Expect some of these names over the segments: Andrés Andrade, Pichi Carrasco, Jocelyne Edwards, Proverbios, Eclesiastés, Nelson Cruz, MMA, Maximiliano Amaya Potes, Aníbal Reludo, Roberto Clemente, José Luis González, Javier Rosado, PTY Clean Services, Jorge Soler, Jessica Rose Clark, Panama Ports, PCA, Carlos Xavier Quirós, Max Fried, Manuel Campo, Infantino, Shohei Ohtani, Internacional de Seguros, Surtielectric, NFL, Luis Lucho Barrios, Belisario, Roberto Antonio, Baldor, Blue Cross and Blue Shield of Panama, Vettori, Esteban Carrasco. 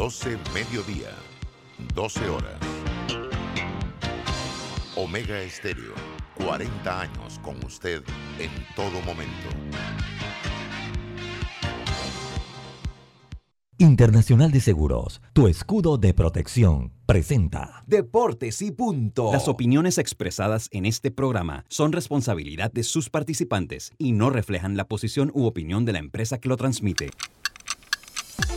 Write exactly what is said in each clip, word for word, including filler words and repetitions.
doce mediodía, doce horas. Omega Stereo, cuarenta años con usted en todo momento. Internacional de Seguros, tu escudo de protección, presenta Deportes y Punto. Las opiniones expresadas en este programa son responsabilidad de sus participantes y no reflejan la posición u opinión de la empresa que lo transmite.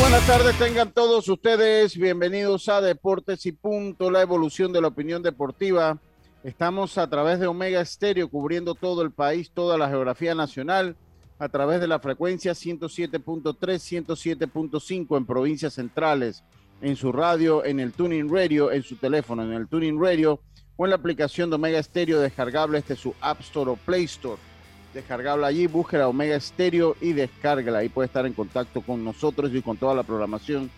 Buenas tardes, tengan todos ustedes bienvenidos a Deportes y Punto, la evolución de la opinión deportiva. Estamos a través de Omega Stereo, cubriendo todo el país, toda la geografía nacional, a través de la frecuencia ciento siete punto tres, ciento siete punto cinco en provincias centrales, en su radio, en el Tuning Radio, en su teléfono, en el Tuning Radio, o en la aplicación de Omega Stereo, descargable desde su App Store o Play Store. Descargable allí, búsquela Omega Stereo y descárgala. Ahí puede estar en contacto con nosotros y con toda la programación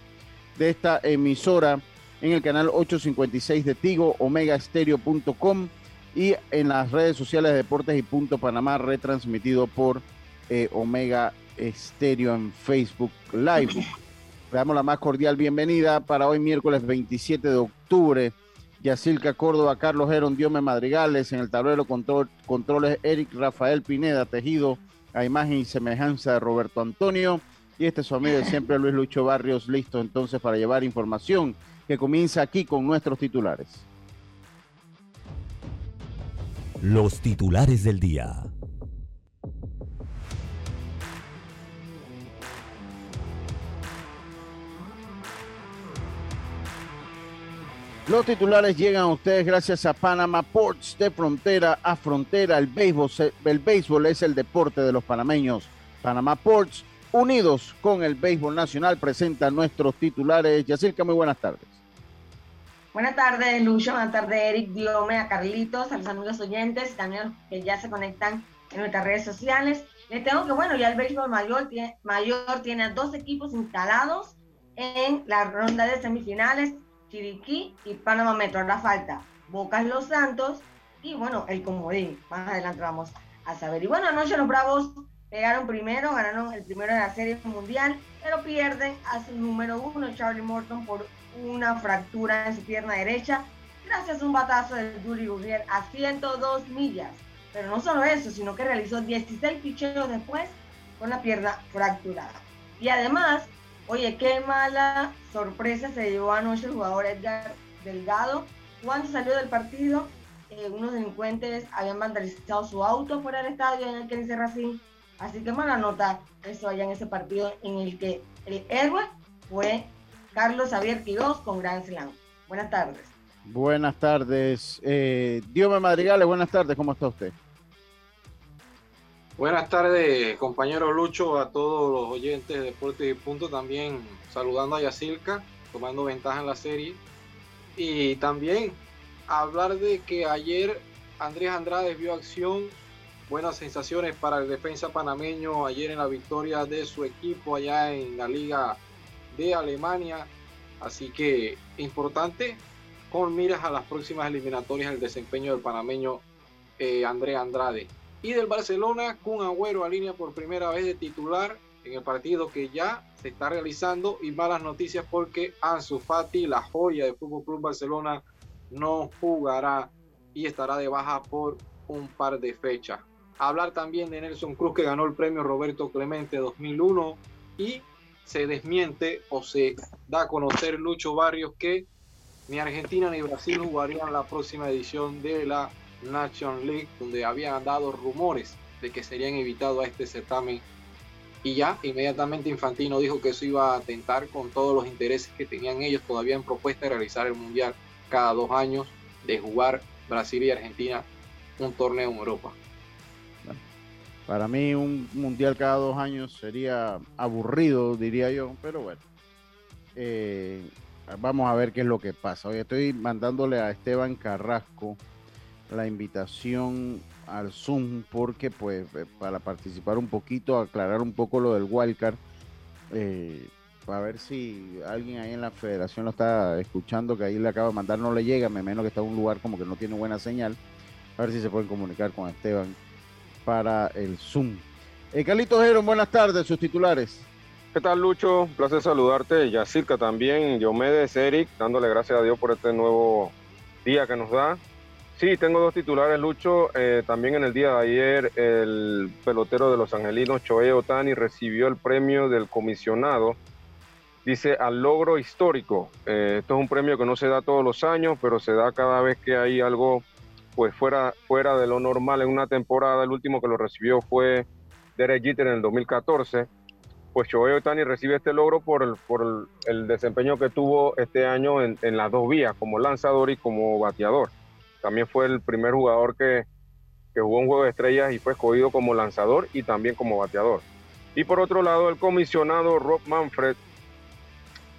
de esta emisora en el canal ochocientos cincuenta y seis de Tigo, omega stereo punto com, y en las redes sociales de Deportes y Punto Panamá, retransmitido por eh, Omega Stereo en Facebook Live. Le damos la más cordial bienvenida para hoy miércoles veintisiete de octubre. Yacilca Córdoba, Carlos Herón Diome Madrigales, en el tablero control, controles Eric Rafael Pineda, tejido a imagen y semejanza de Roberto Antonio, y este es su amigo de siempre Luis Lucho Barrios, listo entonces para llevar información que comienza aquí con nuestros titulares. Los titulares del día. Los titulares llegan a ustedes gracias a Panama Ports, de frontera a frontera. El béisbol, el béisbol es el deporte de los panameños. Panama Ports, unidos con el béisbol nacional, presenta nuestros titulares. Yacilca, muy buenas tardes. Buenas tardes, Lucho. Buenas tardes, Eric, Diome, a Carlitos, a los amigos oyentes, y también a los que ya se conectan en nuestras redes sociales. Les tengo que, bueno, ya el béisbol mayor tiene, mayor tiene a dos equipos instalados en la ronda de semifinales. Chiriquí y Panamá Metro. Ahora falta Bocas Los Santos y, bueno, el comodín. Más adelante vamos a saber. Y, bueno, anoche los Bravos pegaron primero, ganaron el primero de la Serie Mundial, pero pierden a su número uno, Charlie Morton, por una fractura en su pierna derecha, gracias a un batazo de Yuli Gurriel a ciento dos millas. Pero no solo eso, sino que realizó dieciséis picheos después con la pierna fracturada. Y, además, oye, qué mala sorpresa se llevó anoche el jugador Edgar Delgado cuando salió del partido. Eh, unos delincuentes habían vandalizado su auto fuera del estadio en el que encerra así. Así que mala nota eso allá en ese partido en el que el héroe fue Carlos Abierti con Grand Slam. Buenas tardes. Buenas tardes. Eh, Diome Madrigales, buenas tardes. ¿Cómo está usted? Buenas tardes, compañero Lucho, a todos los oyentes de Deportes y Punto, también saludando a Yacilca, tomando ventaja en la serie, y también hablar de que ayer Andrés Andrade vio acción, buenas sensaciones para el defensa panameño ayer en la victoria de su equipo allá en la Liga de Alemania, así que importante con miras a las próximas eliminatorias el desempeño del panameño eh, Andrés Andrade. Y del Barcelona, Kun Agüero alinea por primera vez de titular en el partido que ya se está realizando, y malas noticias porque Ansu Fati, la joya del Fútbol Club Barcelona, no jugará y estará de baja por un par de fechas. Hablar también de Nelson Cruz, que ganó el premio Roberto Clemente dos mil uno, y se desmiente o se da a conocer, Lucho Barrios, que ni Argentina ni Brasil jugarían la próxima edición de la National League, donde habían dado rumores de que serían evitados a este certamen, y ya inmediatamente Infantino dijo que eso iba a atentar con todos los intereses que tenían ellos todavía en propuesta de realizar el Mundial cada dos años, de jugar Brasil y Argentina un torneo en Europa. Para mí un mundial cada dos años sería aburrido, diría yo, pero bueno. Eh, vamos a ver qué es lo que pasa. Hoy estoy mandándole a Esteban Carrasco la invitación al Zoom porque pues para participar un poquito, aclarar un poco lo del wildcard, eh, para ver si alguien ahí en la federación lo está escuchando, que ahí le acaba de mandar, no le llega, me menos que está en un lugar como que no tiene buena señal, a ver si se pueden comunicar con Esteban para el Zoom. eh, Carlitos Herón, buenas tardes, sus titulares. ¿Qué tal, Lucho? Un placer saludarte, Yacilca también, Diomedes, Eric, dándole gracias a Dios por este nuevo día que nos da. Sí, tengo dos titulares, Lucho. Eh, también en el día de ayer, el pelotero de los angelinos, Shohei Ohtani, recibió el premio del comisionado, dice, al logro histórico. Eh, esto es un premio que no se da todos los años, pero se da cada vez que hay algo pues fuera, fuera de lo normal en una temporada. El último que lo recibió fue Derek Jeter en el dos mil catorce. Pues Shohei Ohtani recibe este logro por el, por el, el desempeño que tuvo este año en, en las dos vías, como lanzador y como bateador. También fue el primer jugador que, que jugó un juego de estrellas y fue escogido como lanzador y también como bateador. Y por otro lado, el comisionado Rob Manfred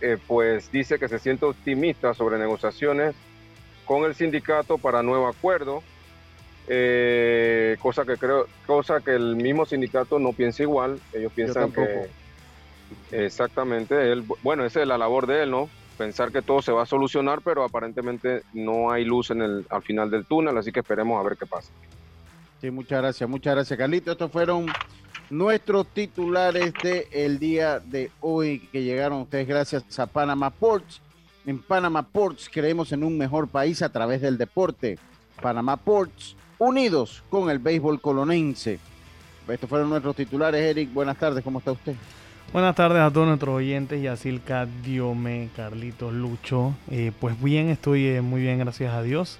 eh, pues dice que se siente optimista sobre negociaciones con el sindicato para nuevo acuerdo, eh, cosa que creo, cosa que el mismo sindicato no piensa igual. Ellos piensan que exactamente, él, bueno, esa es la labor de él, ¿no? Pensar que todo se va a solucionar, pero aparentemente no hay luz en el, al final del túnel, así que esperemos a ver qué pasa. Sí, muchas gracias, muchas gracias, Carlito. Estos fueron nuestros titulares del día de hoy, que llegaron ustedes gracias a Panama Ports. En Panama Ports creemos en un mejor país a través del deporte. Panama Ports, unidos con el béisbol colonense. Estos fueron nuestros titulares. Eric, buenas tardes, ¿cómo está usted? Buenas tardes a todos nuestros oyentes, Yacilca, Diome, Carlitos, Lucho. Eh, pues bien, estoy eh, muy bien, gracias a Dios.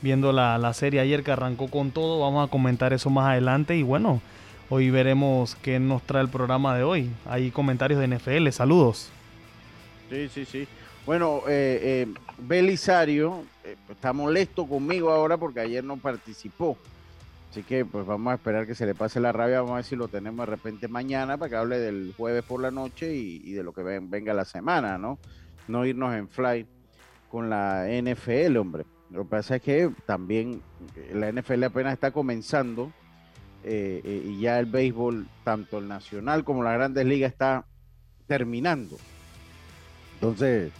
Viendo la, la serie ayer que arrancó con todo, vamos a comentar eso más adelante. Y bueno, hoy veremos qué nos trae el programa de hoy. Hay comentarios de N F L, saludos. Sí, sí, sí. Bueno, eh, eh, Belisario eh, está molesto conmigo ahora porque ayer no participó. Así que pues vamos a esperar que se le pase la rabia, vamos a ver si lo tenemos de repente mañana para que hable del jueves por la noche y, y de lo que ven, venga la semana, ¿no? No irnos en fly con la N F L, hombre. Lo que pasa es que también la N F L apenas está comenzando eh, eh, y ya el béisbol, tanto el nacional como las grandes ligas, está terminando. Entonces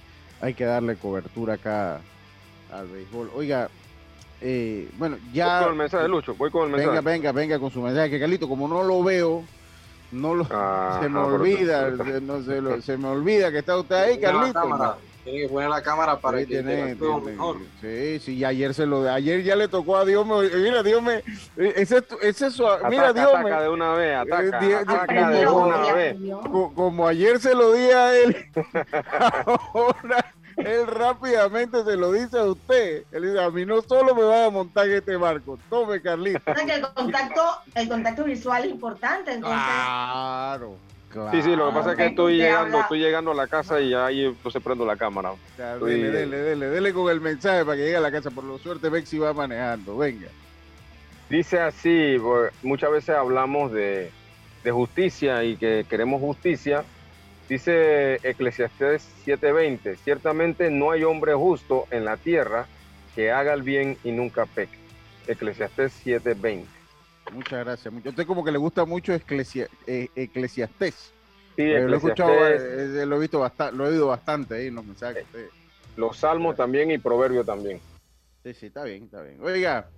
hay que darle cobertura acá al béisbol. Oiga, Eh, bueno, ya voy con el mensaje, Lucho, voy con el mensaje. Venga, venga, venga con su mensaje, que Carlito, como no lo veo, no lo ah, se me ah, olvida, se, no, se, lo, se me olvida que está usted ahí, Carlito. No. Tiene que poner la cámara para sí, que tiene, tiene, mejor. Sí, sí, ayer se lo ayer ya le tocó a Diome, mira, Diome, ese ese es su, mira, Diome. Ataca de una vez, ataca, eh, ataca de una vez. Como, como ayer se lo di a él. Ahora él rápidamente se lo dice a usted. Él dice, a mí no solo me van a montar este barco. Tome, Carlito. El contacto, el contacto visual es importante. Entonces... Claro, claro. Sí, sí, lo que pasa es que estoy llegando, habla... estoy llegando a la casa y ahí entonces prendo la cámara. Ya, estoy... Dele, dele, dele, dele con el mensaje para que llegue a la casa. Por lo suerte, Bexi va manejando. Venga. Dice así, muchas veces hablamos de, de justicia y que queremos justicia. Dice Eclesiastés siete veinte, ciertamente no hay hombre justo en la tierra que haga el bien y nunca peque. Eclesiastés siete veinte. Muchas gracias. A usted como que le gusta mucho Eclesia, eh, Eclesiastés. Sí, Eclesiastés. Lo he escuchado, eh, lo he visto bastante, lo he oído bastante ahí en los mensajes. Eh, los salmos también y proverbios también. Sí, sí, está bien, está bien. Oiga,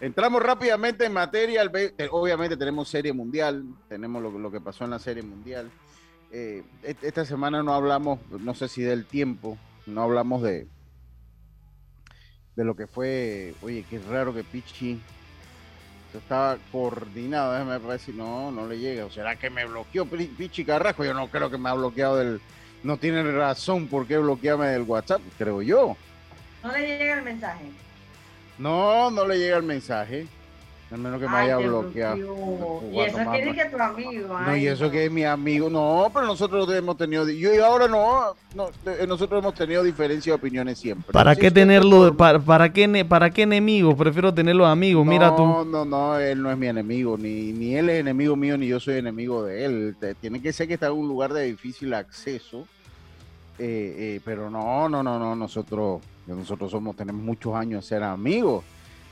entramos rápidamente en materia. Obviamente tenemos serie mundial, tenemos lo, lo que pasó en la serie mundial. Eh, esta semana no hablamos, no sé si del tiempo, no hablamos de de lo que fue. Oye, qué raro que Pichi estaba coordinado, déjame ver si no, no le llega, o será que me bloqueó Pichi Carrasco. Yo no creo que me ha bloqueado del, no tiene razón por qué bloquearme del WhatsApp, creo yo. No le llega el mensaje. No, no le llega el mensaje. A menos que me haya bloqueado. Y eso tiene que tu amigo. No, y eso que es mi amigo. No, pero nosotros hemos tenido. Yo y ahora no, no. Nosotros hemos tenido diferencias de opiniones siempre. ¿Para qué tenerlo? ¿Para, para qué, para qué enemigos? Prefiero tenerlos amigos. Mira tú. No, no, no. Él no es mi enemigo. Ni, ni él es enemigo mío, ni yo soy enemigo de él. Tiene que ser que está en un lugar de difícil acceso. Eh, eh, pero no, no, no, no. Nosotros, nosotros somos, tenemos muchos años de ser amigos.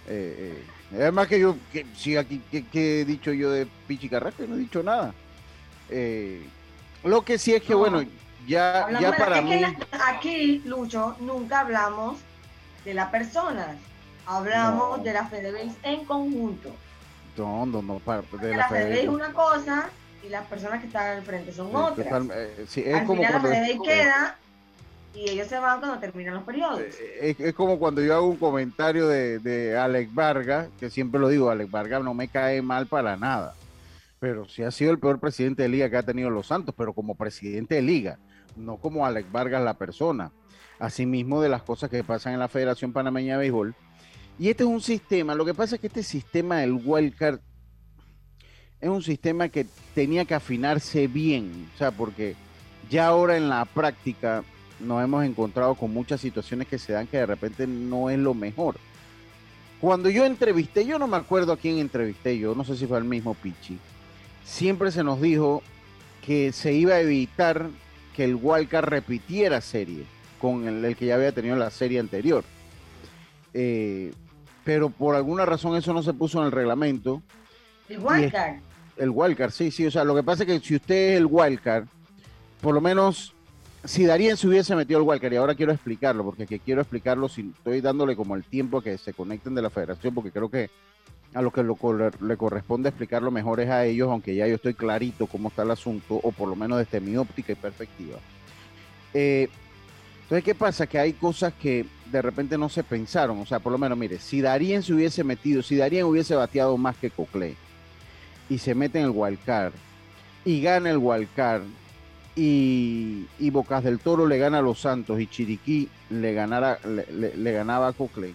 Eh, eh. Además que yo, que, sí, aquí, que, que he dicho yo de Pichi Carrasco, no he dicho nada. Eh, lo que sí es que, no, bueno, ya, ya para mí... La, aquí, Lucho, nunca hablamos de las personas, hablamos no. de la Fedebéis en conjunto. No, no, no, para, de la, la Fedebéis es una cosa y las personas que están al frente son es otras. Total, eh, sí, es al como final la Fedebéis queda... Y ellos se van cuando terminan los periodos. Es, es como cuando yo hago un comentario de, de Alex Vargas, que siempre lo digo, Alex Vargas no me cae mal para nada. Pero sí ha sido el peor presidente de liga que ha tenido los Santos, pero como presidente de liga, no como Alex Vargas la persona. Asimismo de las cosas que pasan en la Federación Panameña de Béisbol. Y este es un sistema, lo que pasa es que este sistema del wildcard es un sistema que tenía que afinarse bien. O sea, porque ya ahora en la práctica... nos hemos encontrado con muchas situaciones que se dan que de repente no es lo mejor. Cuando yo entrevisté, yo no me acuerdo a quién entrevisté yo, no sé si fue el mismo Pichi, siempre se nos dijo que se iba a evitar que el wildcard repitiera serie con el, el que ya había tenido la serie anterior. Eh, pero por alguna razón eso no se puso en el reglamento. ¿El wildcard? El wildcard, sí, sí. O sea, lo que pasa es que si usted es el wildcard, por lo menos... Si Darien se hubiese metido al wildcard, y ahora quiero explicarlo, porque que quiero explicarlo, si estoy dándole como el tiempo que se conecten de la federación, porque creo que a los que lo, le corresponde explicarlo mejor es a ellos, aunque ya yo estoy clarito cómo está el asunto, o por lo menos desde mi óptica y perspectiva. Eh, entonces, ¿qué pasa? Que hay cosas que de repente no se pensaron, o sea, por lo menos, mire, si Darien se hubiese metido, si Darien hubiese bateado más que Coclé, y se mete en el wildcard, y gana el wildcard, Y, y Bocas del Toro le gana a los Santos y Chiriquí le, ganara, le, le, le ganaba a Coclé,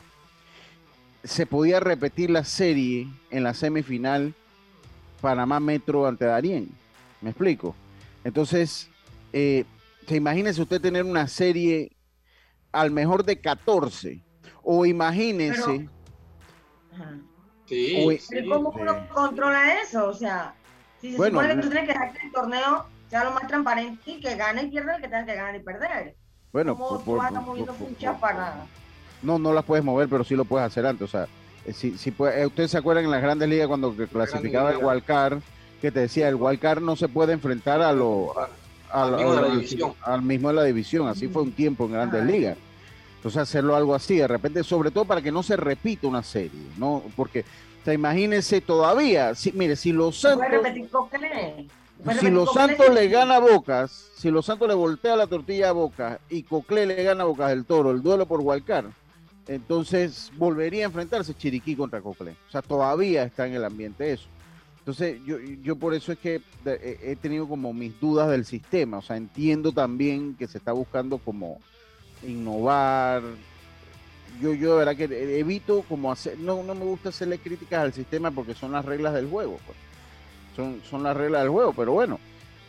se podía repetir la serie en la semifinal Panamá Metro ante Darien, ¿me explico? Entonces, eh, que imagínese usted tener una serie al mejor de catorce, o imagínese... Pero, sí, o, sí, pero ¿cómo sí. uno controla eso? O sea, si se bueno, supone que tú tienes que dejar el torneo... sea lo más transparente y que gane y pierda el que tenga que ganar y perder. Bueno, por, tú vas por, moviendo por, fichas por, para... No, no las puedes mover, pero sí lo puedes hacer antes. O sea, si, si puede, ustedes se acuerdan en las grandes ligas cuando que clasificaba el wildcard, que te decía, el wildcard no se puede enfrentar a lo, a, al, mismo a, la, al mismo de la división. Así fue un tiempo en grandes Ajá. ligas. Entonces hacerlo algo así, de repente, sobre todo para que no se repita una serie, ¿no? Porque, o sea, imagínense todavía, si, mire, si los Santos... ¿Puedes repetir con qué? Bueno, si los Santos Coclé... le gana a Bocas, si los Santos le voltea la tortilla a Bocas y Coclé le gana a Bocas del Toro, el duelo por wildcard, entonces volvería a enfrentarse Chiriquí contra Coclé. O sea, todavía está en el ambiente eso. Entonces, yo, yo por eso es que he tenido como mis dudas del sistema. O sea, entiendo también que se está buscando como innovar. Yo, yo de verdad que evito como hacer... No, no me gusta hacerle críticas al sistema porque son las reglas del juego, pues. Son, son las reglas del juego, pero bueno,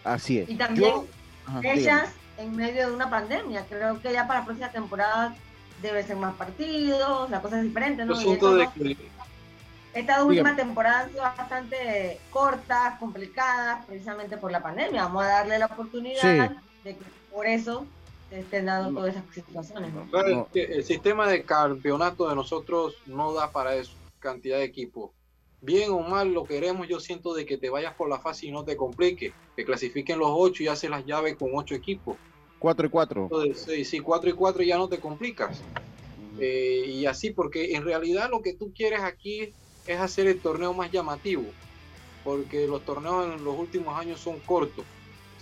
así es. Y también Yo, ajá, ellas en medio de una pandemia, creo que ya para la próxima temporada debe ser más partidos, la cosa es diferente, ¿no? Eso, de que... Estas últimas temporadas han sido bastante cortas, complicadas, precisamente por la pandemia. Vamos a darle la oportunidad sí. de que por eso se estén dando no. todas esas situaciones. ¿No? Claro, no. El, el sistema de campeonato de nosotros no da para eso, cantidad de equipos. Bien o mal lo queremos, yo siento de que te vayas por la fase y no te compliques, que clasifiquen los ocho y haces las llaves con ocho equipos. Cuatro y cuatro. Entonces, sí, sí, cuatro y cuatro ya no te complicas. Eh, y así, porque en realidad lo que tú quieres aquí es hacer el torneo más llamativo, porque los torneos en los últimos años son cortos.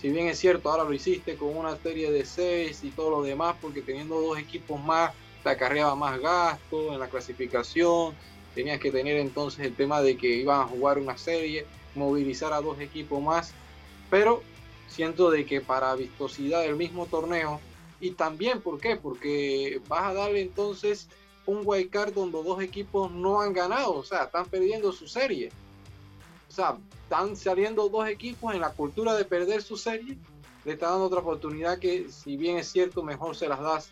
Si bien es cierto, ahora lo hiciste con una serie de seis y todo lo demás, porque teniendo dos equipos más, te acarreaba más gastos en la clasificación. Tenías que tener entonces el tema de que iban a jugar una serie, movilizar a dos equipos más, pero siento de que para vistosidad del mismo torneo, y también, ¿por qué? Porque vas a darle entonces un wildcard donde dos equipos no han ganado, o sea, están perdiendo su serie. O sea, están saliendo dos equipos en la cultura de perder su serie, le está dando otra oportunidad que, si bien es cierto, mejor se las das.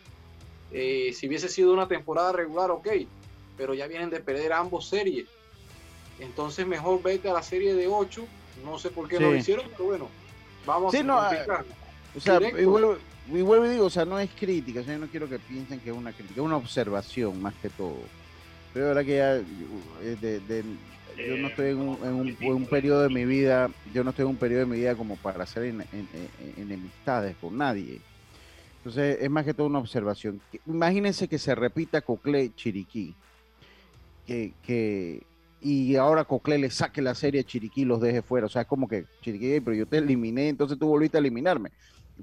Eh, si hubiese sido una temporada regular, ok, pero ya vienen de perder ambos series. Entonces mejor vete a la serie de ocho, no sé por qué sí. lo hicieron, pero bueno, vamos sí, a no, complicar. O sea, y vuelvo, y vuelvo y digo, o sea, no es crítica, o sea, yo no quiero que piensen que es una crítica, es una observación más que todo. Pero ahora que ya, de, de, yo no estoy en un, en, un, en un periodo de mi vida, yo no estoy en un periodo de mi vida como para hacer en, en, en, enemistades con nadie. Entonces, es más que todo una observación. Imagínense que se repita Coclé-Chiriquí, que, que, y ahora Coclé le saque la serie a Chiriquí y los deje fuera. O sea, es como que, Chiriquí, pero yo te eliminé, entonces tú volviste a eliminarme.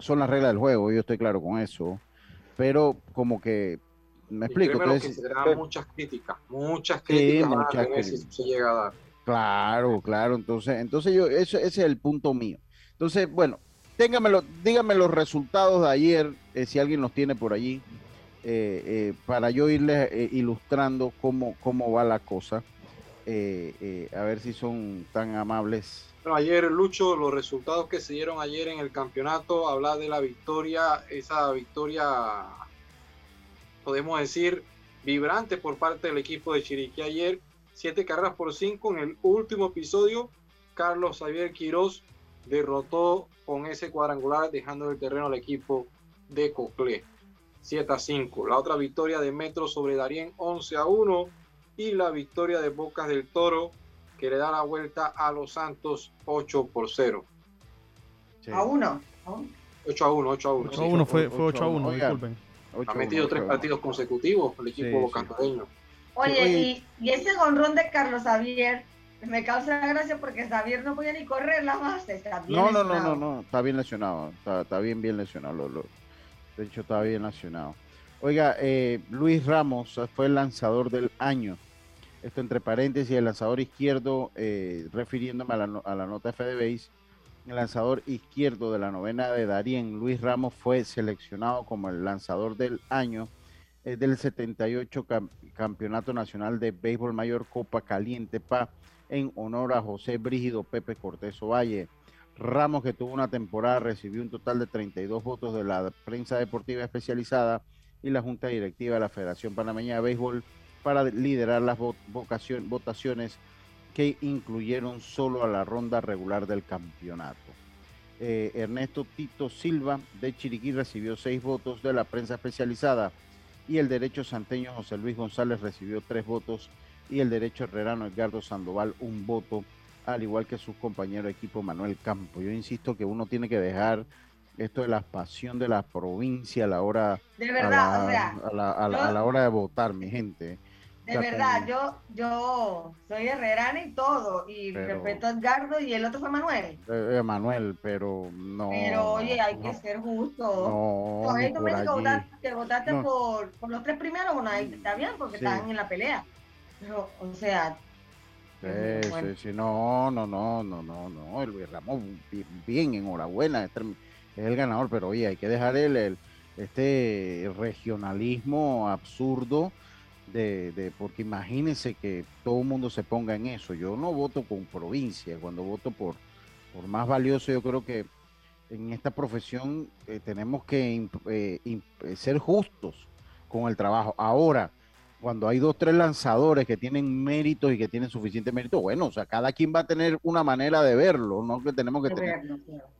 Son las reglas del juego, yo estoy claro con eso. Pero como que, me explico. Entonces, que serán pero, muchas críticas, muchas críticas, sí, muchas críticas. Si se llega a dar. Claro, claro. Entonces, entonces yo, eso, ese es el punto mío. Entonces, bueno, téngamelo, díganme los resultados de ayer, eh, si alguien los tiene por allí, eh, eh, para yo irles eh, ilustrando cómo, cómo va la cosa. Eh, eh, a ver si son tan amables. Bueno, ayer, Lucho, los resultados que se dieron ayer en el campeonato, habla de la victoria, esa victoria, podemos decir, vibrante por parte del equipo de Chiriquí ayer, siete carreras por cinco en el último episodio. Carlos Xavier Quirós derrotó con ese cuadrangular, dejando el terreno al equipo de Coclé, siete a cinco. La otra victoria de Metro sobre Darién, once a uno. Y la victoria de Bocas del Toro, que le da la vuelta a los Santos, ocho por cero. Sí. ¿A uno? ¿No? ocho a uno, ocho a uno. Sí, ocho a uno, fue, fue ocho a uno, disculpen. ocho a uno, ha metido tres partidos consecutivos el equipo sí, bocantareño. Sí. Oye, y, y ese gonrón de Carlos Xavier me causa gracia porque Xavier no podía ni correr las bases. No, no, no, no, no, está bien lesionado, está, está bien, bien lesionado. Lo, lo, de hecho, está bien lesionado. Oiga, eh, Luis Ramos fue el lanzador del año. Esto entre paréntesis, el lanzador izquierdo, eh, refiriéndome a la, a la nota Fedebéis, el lanzador izquierdo de la novena de Darién, Luis Ramos, fue seleccionado como el lanzador del año eh, del setenta y ocho cam Campeonato Nacional de Béisbol Mayor Copa Caliente P A, en honor a José Brígido Pepe Cortés Ovalle. Ramos, que tuvo una temporada, recibió un total de treinta y dos votos de la prensa deportiva especializada y la Junta Directiva de la Federación Panameña de Béisbol, para liderar las votaciones que incluyeron solo a la ronda regular del campeonato. Eh, Ernesto Tito Silva de Chiriquí recibió seis votos de la prensa especializada, y el derecho santeño José Luis González recibió tres votos, y el derecho herrerano Edgardo Sandoval un voto, al igual que su compañero de equipo Manuel Campo. Yo insisto que uno tiene que dejar esto de la pasión de la provincia a la hora de verdad, a la, o sea, a la, a la, yo, a la hora de votar, mi gente. De verdad, yo, yo soy herrerana y todo, y pero, respeto a Edgardo, y el otro fue Manuel. Eh, Manuel, pero no. Pero oye, hay no, que ser justo. No, no, tú me votaste, que votaste no. por, por los tres primeros, bueno, está bien, porque sí. están en la pelea. Pero, o sea. Sí, bueno. sí, sí, no, no, no, no, no, no, Luis Ramos, bien, bien, enhorabuena, es el ganador, pero oye, hay que dejar el, el este regionalismo absurdo. De, de, porque imagínense que todo el mundo se ponga en eso. Yo no voto con provincia, cuando voto por, por más valioso. Yo creo que en esta profesión eh, tenemos que imp, eh, imp, ser justos con el trabajo. Ahora, cuando hay dos, tres lanzadores que tienen méritos y que tienen suficiente mérito, bueno, o sea, cada quien va a tener una manera de verlo, no que tenemos que tener.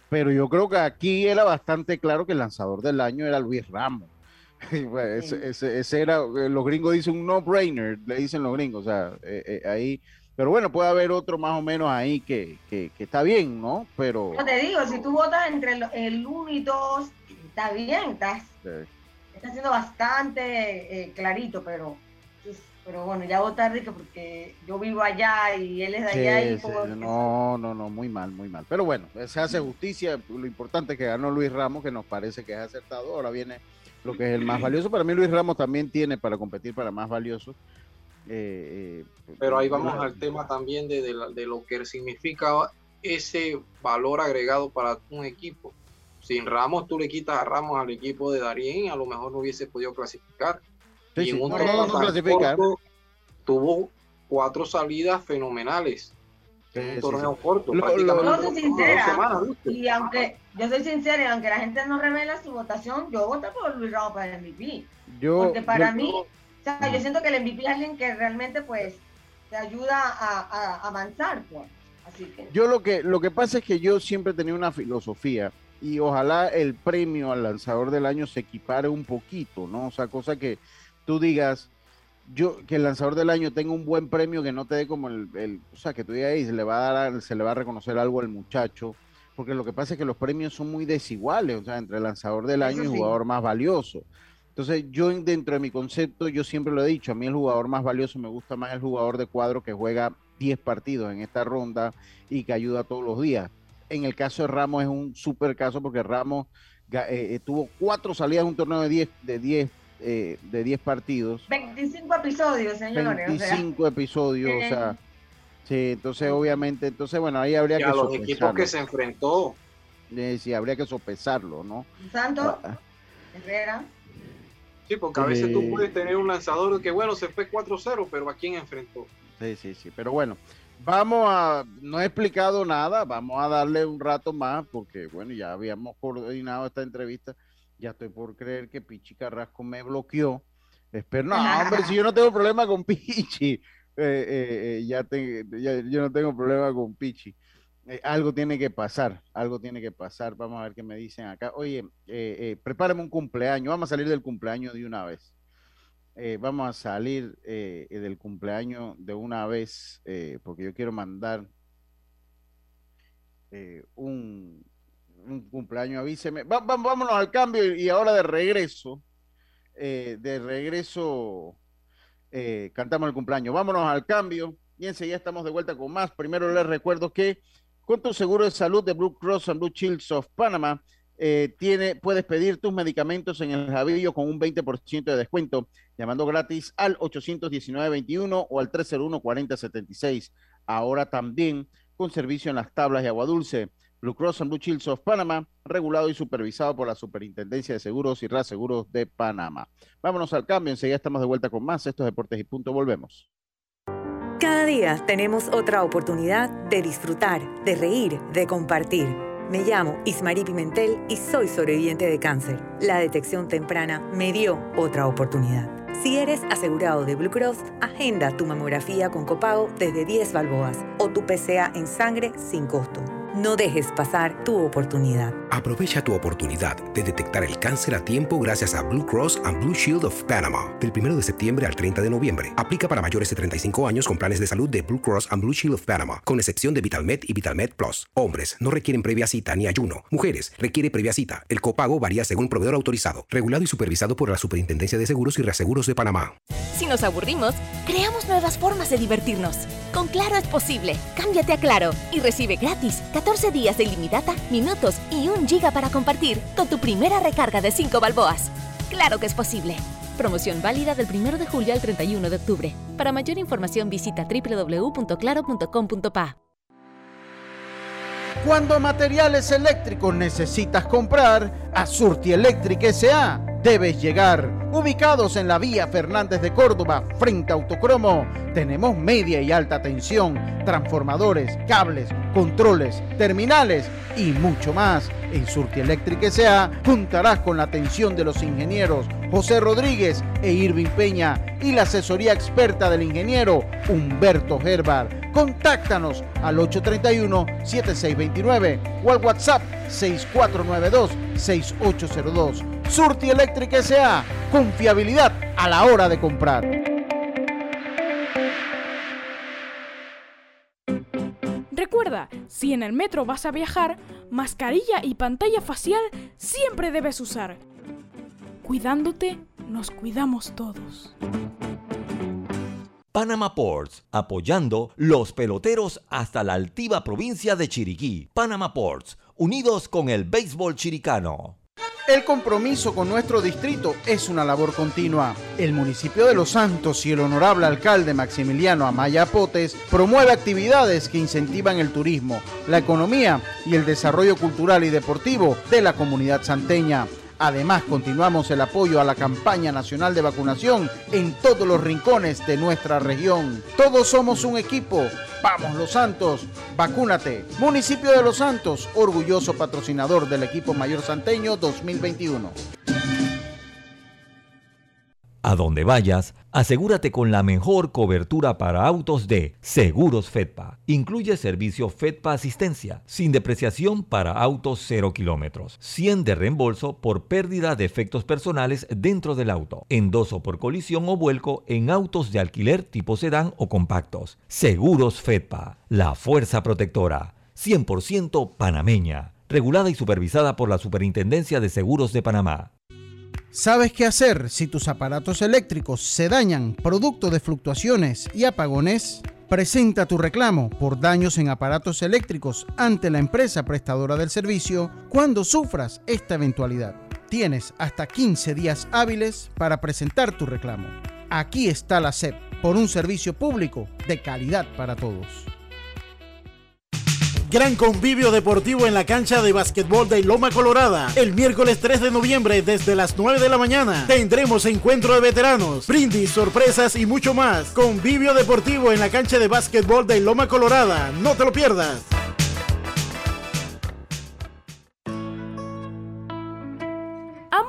Pero yo creo que aquí era bastante claro que el lanzador del año era Luis Ramos. Bueno, ese, ese, ese era, los gringos dicen un no-brainer, le dicen los gringos, o sea, eh, eh, ahí, pero bueno, puede haber otro más o menos ahí que, que, que está bien, ¿no? Pero yo te digo, si tú votas entre el uno y dos, está bien, estás, sí. está siendo bastante eh, clarito, pero, pero bueno, ya votar rico porque yo vivo allá y él es de allá sí, y como... sí, no, no, no, muy mal, muy mal, pero bueno, se hace justicia, lo importante es que ganó Luis Ramos, que nos parece que es acertado, ahora viene lo que es el más valioso. Para mí Luis Ramos también tiene para competir para más valioso. Eh, eh, Pero ahí vamos al tema también de, de, la, de lo que significa ese valor agregado para un equipo. Sin Ramos, tú le quitas a Ramos al equipo de Darién, a lo mejor no hubiese podido clasificar. Sí, y en sí. un no, no, no clasifica. Corto, tuvo cuatro salidas fenomenales. Sí, en un sí, torneo sí. corto, lo, prácticamente. Yo soy sincera, semanas, y aunque yo soy sincera, y aunque la gente no revela su votación, yo voto por Luis Ramos para el M V P. Yo, Porque para yo, mí, yo, o sea, yo siento que el M V P es alguien que realmente pues te ayuda a, a avanzar. Pues. Así que... Yo lo que, lo que pasa es que yo siempre he tenido una filosofía, y ojalá el premio al lanzador del año se equipare un poquito, ¿no? O sea, cosa que tú digas, yo que el lanzador del año tenga un buen premio que no te dé como el, el o sea, que tú digas, se le va a dar, se le va a reconocer algo al muchacho, porque lo que pasa es que los premios son muy desiguales, o sea, entre el lanzador del año sí. y el jugador más valioso. Entonces, yo dentro de mi concepto, yo siempre lo he dicho, a mí el jugador más valioso me gusta más el jugador de cuadro que juega diez partidos en esta ronda y que ayuda todos los días. En el caso de Ramos es un súper caso porque Ramos eh, tuvo cuatro salidas en un torneo de diez, de diez, eh, de diez partidos. veinticinco episodios, señores. veinticinco episodios, o sea. episodios, eh. o sea sí, entonces, obviamente, entonces, bueno, ahí habría que sopesarlo. Y a los equipos que se enfrentó. Eh, sí, habría que sopesarlo, ¿no? Santos, ah. Herrera. Sí, porque a veces eh, tú puedes tener un lanzador que, bueno, se fue cuatro cero, pero ¿a quién enfrentó? Sí, sí, sí, pero bueno, vamos a, no he explicado nada, vamos a darle un rato más, porque bueno, ya habíamos coordinado esta entrevista, ya estoy por creer que Pichi Carrasco me bloqueó, espero, no, hombre, si yo no tengo problema con Pichi, eh, eh, eh, ya, te, ya yo no tengo problema con Pichi. Eh, algo tiene que pasar, algo tiene que pasar. Vamos a ver qué me dicen acá. Oye, eh, eh, prepárame un cumpleaños. Vamos a salir del cumpleaños de una vez. Eh, vamos a salir eh, del cumpleaños de una vez, eh, porque yo quiero mandar eh, un, un cumpleaños. Avíseme. Va, va, vámonos al cambio y ahora de regreso, eh, de regreso, eh, cantamos el cumpleaños. Vámonos al cambio y enseguida estamos de vuelta con más. Primero les recuerdo que con tu seguro de salud de Blue Cross and Blue Shields of Panama, eh, tiene, puedes pedir tus medicamentos en el Javillo con un veinte por ciento de descuento, llamando gratis al ocho uno nueve, dos uno o al tres cero uno, cuatro cero siete seis. Ahora también con servicio en las tablas de agua dulce. Blue Cross and Blue Shields of Panama, regulado y supervisado por la Superintendencia de Seguros y Reaseguros de Panamá. Vámonos al cambio, enseguida estamos de vuelta con más. Esto es Deportes y Punto, volvemos. Cada día tenemos otra oportunidad de disfrutar, de reír, de compartir. Me llamo Ismarie Pimentel y soy sobreviviente de cáncer. La detección temprana me dio otra oportunidad. Si eres asegurado de Blue Cross, agenda tu mamografía con copago desde diez balboas o tu P C A en sangre sin costo. No dejes pasar tu oportunidad. Aprovecha tu oportunidad de detectar el cáncer a tiempo gracias a Blue Cross and Blue Shield of Panama. Del primero de septiembre al treinta de noviembre. Aplica para mayores de treinta y cinco años con planes de salud de Blue Cross and Blue Shield of Panama, con excepción de VitalMed y VitalMed Plus. Hombres no requieren previa cita ni ayuno. Mujeres requiere previa cita. El copago varía según proveedor autorizado. Regulado y supervisado por la Superintendencia de Seguros y Reaseguros de Panamá. Si nos aburrimos, creamos nuevas formas de divertirnos. Con Claro es posible. Cámbiate a Claro y recibe gratis catorce días de ilimitada, minutos y un giga para compartir con tu primera recarga de cinco balboas. ¡Claro que es posible! Promoción válida del primero de julio al treinta y uno de octubre. Para mayor información visita doble u doble u doble u punto claro punto com punto pa. Cuando materiales eléctricos necesitas comprar, a Surtielectric S A debes llegar. Ubicados en la vía Fernández de Córdoba, frente a Autocromo, tenemos media y alta tensión, transformadores, cables, controles, terminales y mucho más. En Surtielectric S A juntarás con la atención de los ingenieros José Rodríguez e Irving Peña y la asesoría experta del ingeniero Humberto Gerbar. Contáctanos al ocho tres uno, siete seis dos nueve o al WhatsApp seis cuatro nueve dos, seis ocho cero dos. Surtielectric S A, confiabilidad a la hora de comprar. Recuerda, si en el metro vas a viajar, mascarilla y pantalla facial siempre debes usar. Cuidándote, nos cuidamos todos. Panama Ports, apoyando los peloteros hasta la altiva provincia de Chiriquí. Panama Ports, unidos con el béisbol chiricano. El compromiso con nuestro distrito es una labor continua. El municipio de Los Santos y el honorable alcalde Maximiliano Amaya Potes promueve actividades que incentivan el turismo, la economía y el desarrollo cultural y deportivo de la comunidad santeña. Además, continuamos el apoyo a la campaña nacional de vacunación en todos los rincones de nuestra región. Todos somos un equipo. ¡Vamos Los Santos! ¡Vacúnate! Municipio de Los Santos, orgulloso patrocinador del equipo mayor santeño dos mil veintiuno. A donde vayas, asegúrate con la mejor cobertura para autos de Seguros Fedpa. Incluye servicio Fedpa Asistencia, sin depreciación para autos cero kilómetros, cien de reembolso por pérdida de efectos personales dentro del auto, endoso por colisión o vuelco en autos de alquiler tipo sedán o compactos. Seguros Fedpa, la fuerza protectora, cien por ciento panameña, regulada y supervisada por la Superintendencia de Seguros de Panamá. ¿Sabes qué hacer si tus aparatos eléctricos se dañan producto de fluctuaciones y apagones? Presenta tu reclamo por daños en aparatos eléctricos ante la empresa prestadora del servicio cuando sufras esta eventualidad. Tienes hasta quince días hábiles para presentar tu reclamo. Aquí está la S E P, por un servicio público de calidad para todos. Gran convivio deportivo en la cancha de basquetbol de Loma Colorada. El miércoles tres de noviembre desde las nueve de la mañana tendremos encuentro de veteranos, brindis, sorpresas y mucho más. Convivio deportivo en la cancha de basquetbol de Loma Colorada. No te lo pierdas. Amo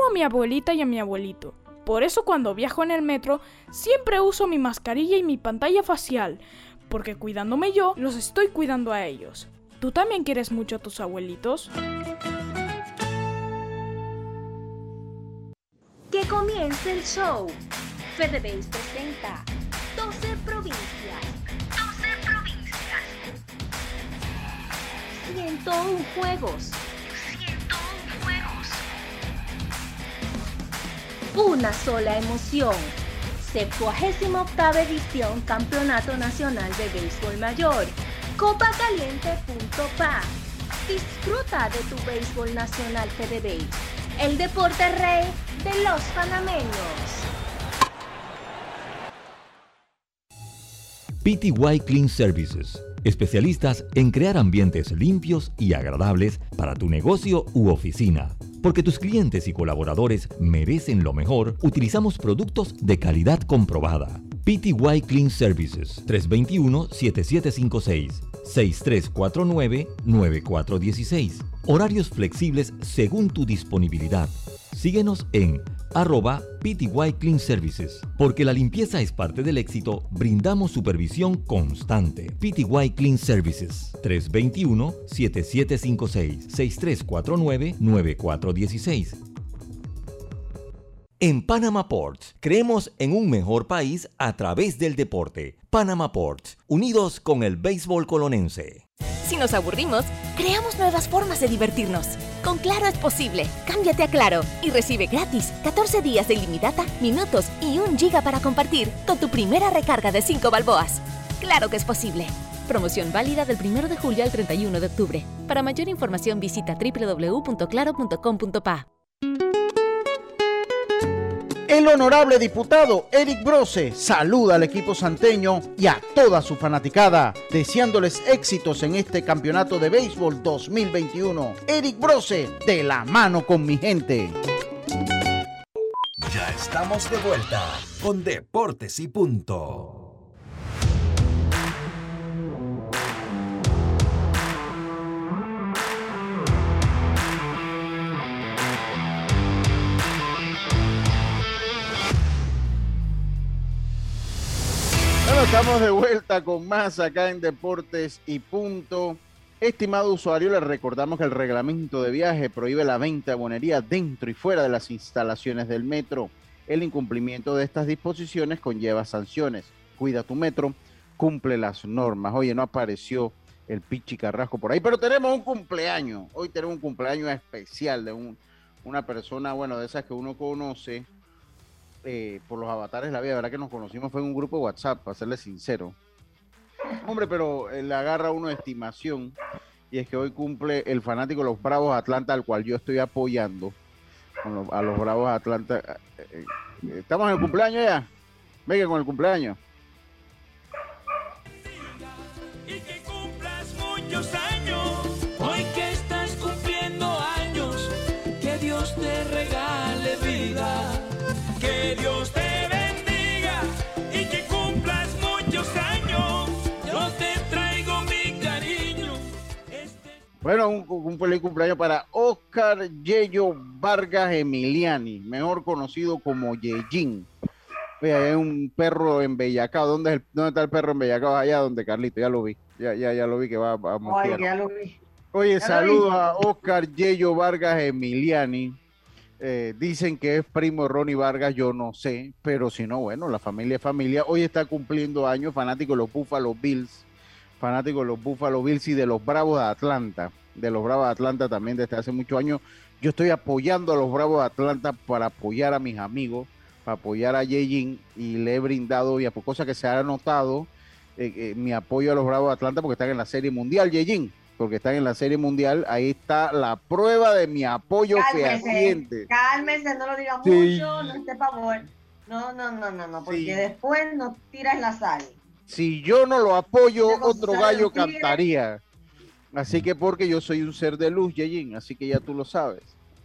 a mi abuelita y a mi abuelito. Por eso cuando viajo en el metro siempre uso mi mascarilla y mi pantalla facial, porque cuidándome yo, los estoy cuidando a ellos. ¿Tú también quieres mucho a tus abuelitos? Que comience el show. Fedebéis presenta doce provincias. doce provincias. ciento un juegos. ciento un juegos. Una sola emoción. septuagésima octava edición Campeonato Nacional de Béisbol Mayor. Copa Caliente punto p a. Disfruta de tu béisbol nacional Fedebéis, el deporte rey de los panameños. P T Y Clean Services, especialistas en crear ambientes limpios y agradables para tu negocio u oficina. Porque tus clientes y colaboradores merecen lo mejor, utilizamos productos de calidad comprobada. P T Y Clean Services, tres dos uno, siete siete cinco seis, seis tres cuatro nueve, nueve cuatro uno seis. Horarios flexibles según tu disponibilidad. Síguenos en arroba P T Y Clean Services. Porque la limpieza es parte del éxito, brindamos supervisión constante. P T Y Clean Services, tres dos uno, siete siete cinco seis, seis tres cuatro nueve, nueve cuatro uno seis. En Panama Ports, creemos en un mejor país a través del deporte. Panama Ports, unidos con el béisbol colonense. Si nos aburrimos, creamos nuevas formas de divertirnos. Con Claro es posible. Cámbiate a Claro y recibe gratis catorce días de ilimitada, minutos y un giga para compartir con tu primera recarga de cinco balboas. Claro que es posible. Promoción válida del primero de julio al treinta y uno de octubre. Para mayor información visita doble u doble u doble u punto claro punto com punto p a. El honorable diputado Eric Brose saluda al equipo santeño y a toda su fanaticada, deseándoles éxitos en este campeonato de béisbol dos mil veintiuno. Eric Brose, de la mano con mi gente. Ya estamos de vuelta con Deportes y Punto. Estamos de vuelta con más acá en Deportes y Punto. Estimado usuario, les recordamos que el reglamento de viaje prohíbe la venta de bonería dentro y fuera de las instalaciones del metro. El incumplimiento de estas disposiciones conlleva sanciones. Cuida tu metro, cumple las normas. Oye, no apareció el Pichi Carrasco por ahí, pero tenemos un cumpleaños. Hoy tenemos un cumpleaños especial de un, una persona, bueno, de esas que uno conoce. Eh, por los avatares, la vida, la verdad que nos conocimos fue en un grupo de WhatsApp, para serle sincero. Hombre, pero eh, le agarra uno de estimación, y es que hoy cumple el fanático de los Bravos de Atlanta, al cual yo estoy apoyando, con los, a los Bravos de Atlanta. Eh, eh, ¿Estamos en el cumpleaños ya? Venga con el cumpleaños. Y que cumplas muchos años, hoy que estás cumpliendo años, que Dios Dios te regale vida, que Dios te bendiga y que cumplas muchos años. Yo te traigo mi cariño. Este... Bueno, un, un feliz cumpleaños para Oscar Yello Vargas Emiliani, mejor conocido como Yellín. Oye, hay un perro embellacado. ¿Dónde, es el, ¿Dónde está el perro embellacado? Allá donde Carlito, ya lo vi. Ya, ya, ya lo vi que va a montar. Ay, ya lo vi. Oye, saludos a Oscar Yello Vargas Emiliani. Eh, dicen que es primo de Ronnie Vargas, yo no sé, pero si no, bueno, la familia es familia. Hoy está cumpliendo años, fanático de los Buffalo Bills, fanático de los Buffalo Bills y de los Bravos de Atlanta, de los Bravos de Atlanta también desde hace muchos años. Yo estoy apoyando a los Bravos de Atlanta para apoyar a mis amigos, para apoyar a Yellín, y le he brindado, y a por cosas que se ha notado, eh, eh, mi apoyo a los Bravos de Atlanta porque están en la Serie Mundial, Yellín. Porque están en la Serie Mundial, ahí está la prueba de mi apoyo fehaciente. Cálmese, no lo digas sí. mucho, no esté favor. No, no, no, no, no, porque sí. después nos tiras la sal. Si yo no lo apoyo, otro gallo cantaría. Así que porque yo soy un ser de luz, Yellín, así que ya tú lo sabes.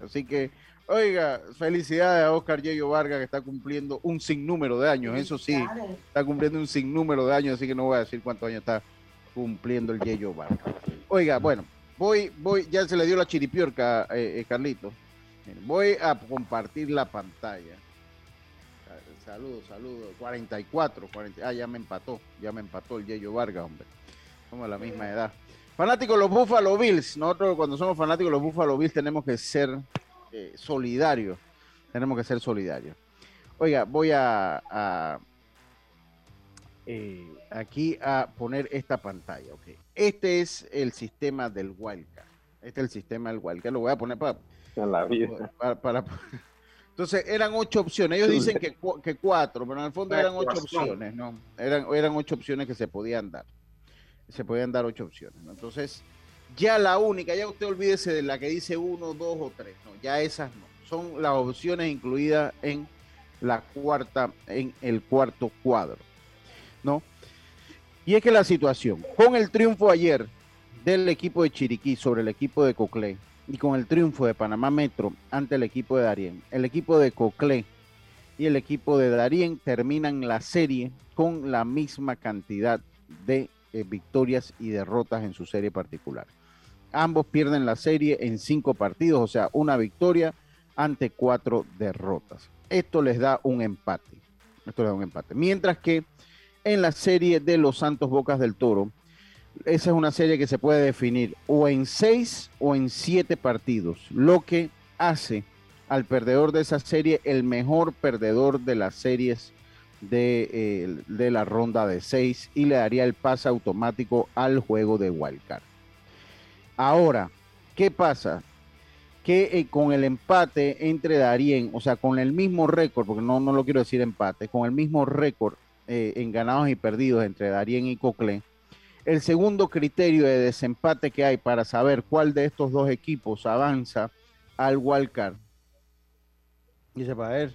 Así que, oiga, felicidades a Oscar Yello Vargas, que está cumpliendo un sinnúmero de años, eso sí, está cumpliendo un sinnúmero de años, así que no voy a decir cuántos años está cumpliendo el Yello Vargas. Oiga, bueno, voy, voy, ya se le dio la chiripiorca, eh, eh, Carlito. Voy a compartir la pantalla. Saludos, saludos. cuarenta y cuatro, cuarenta. Ah, ya me empató, ya me empató el Yello Vargas, hombre. Somos de la misma edad. Fanáticos de los Buffalo Bills. Nosotros, cuando somos fanáticos de los Buffalo Bills, tenemos que ser eh, solidarios. Tenemos que ser solidarios. Oiga, voy a... a Eh, aquí a poner esta pantalla, okay. Este es el sistema del Wildcard. Este es el sistema del Wildcard. Lo voy a poner para, la vida. para, para, para. Entonces eran ocho opciones. Ellos dicen que, que cuatro, pero en el fondo eran ocho opciones, ¿no? Eran, eran ocho opciones que se podían dar. Se podían dar ocho opciones, ¿no? Entonces, ya la única, ya usted olvídese de la que dice uno, dos o tres, no, ya esas no. Son las opciones incluidas en la cuarta, en el cuarto cuadro, ¿no? Y es que la situación, con el triunfo ayer del equipo de Chiriquí sobre el equipo de Coclé y con el triunfo de Panamá Metro ante el equipo de Darién, el equipo de Coclé y el equipo de Darién terminan la serie con la misma cantidad de eh, victorias y derrotas en su serie particular. Ambos pierden la serie en cinco partidos, o sea, una victoria ante cuatro derrotas. Esto les da un empate. Esto les da un empate. Mientras que en la serie de los Santos Bocas del Toro, esa es una serie que se puede definir o en seis o en siete partidos, lo que hace al perdedor de esa serie el mejor perdedor de las series de, eh, de la ronda de seis y le daría el pase automático al juego de Wildcard. Ahora, ¿qué pasa? Que eh, con el empate entre Darién, o sea, con el mismo récord, porque no, no lo quiero decir empate, con el mismo récord Eh, en ganados y perdidos entre Darién y Coclé, el segundo criterio de desempate que hay para saber cuál de estos dos equipos avanza al Wildcard. Dice, para ver,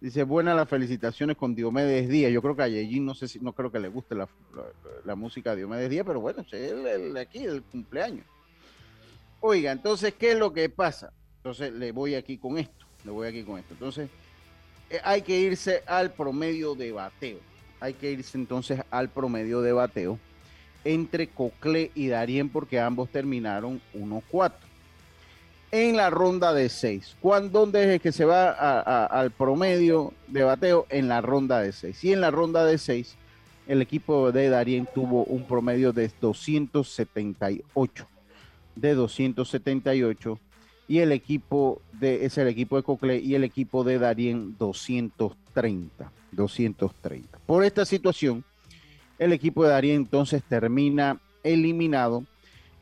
dice, buenas las felicitaciones con Diomedes Díaz. Yo creo que a Yellín, no sé si, no creo que le guste la, la, la música de Diomedes Díaz, pero bueno, es el, el, aquí el cumpleaños. Oiga, entonces, ¿qué es lo que pasa? Entonces, le voy aquí con esto, le voy aquí con esto. Entonces, eh, hay que irse al promedio de bateo. Hay que irse entonces al promedio de bateo entre Coclé y Darién porque ambos terminaron uno cuatro. En la ronda de seis, ¿dónde es que se va a, a, al promedio de bateo? En la ronda de seis. Y en la ronda de seis, el equipo de Darién tuvo un promedio de doscientos setenta y ocho. De doscientos setenta y ocho. Y el equipo de, es el equipo de Coclé y el equipo de Darién doscientos treinta. Por esta situación, el equipo de Darién entonces termina eliminado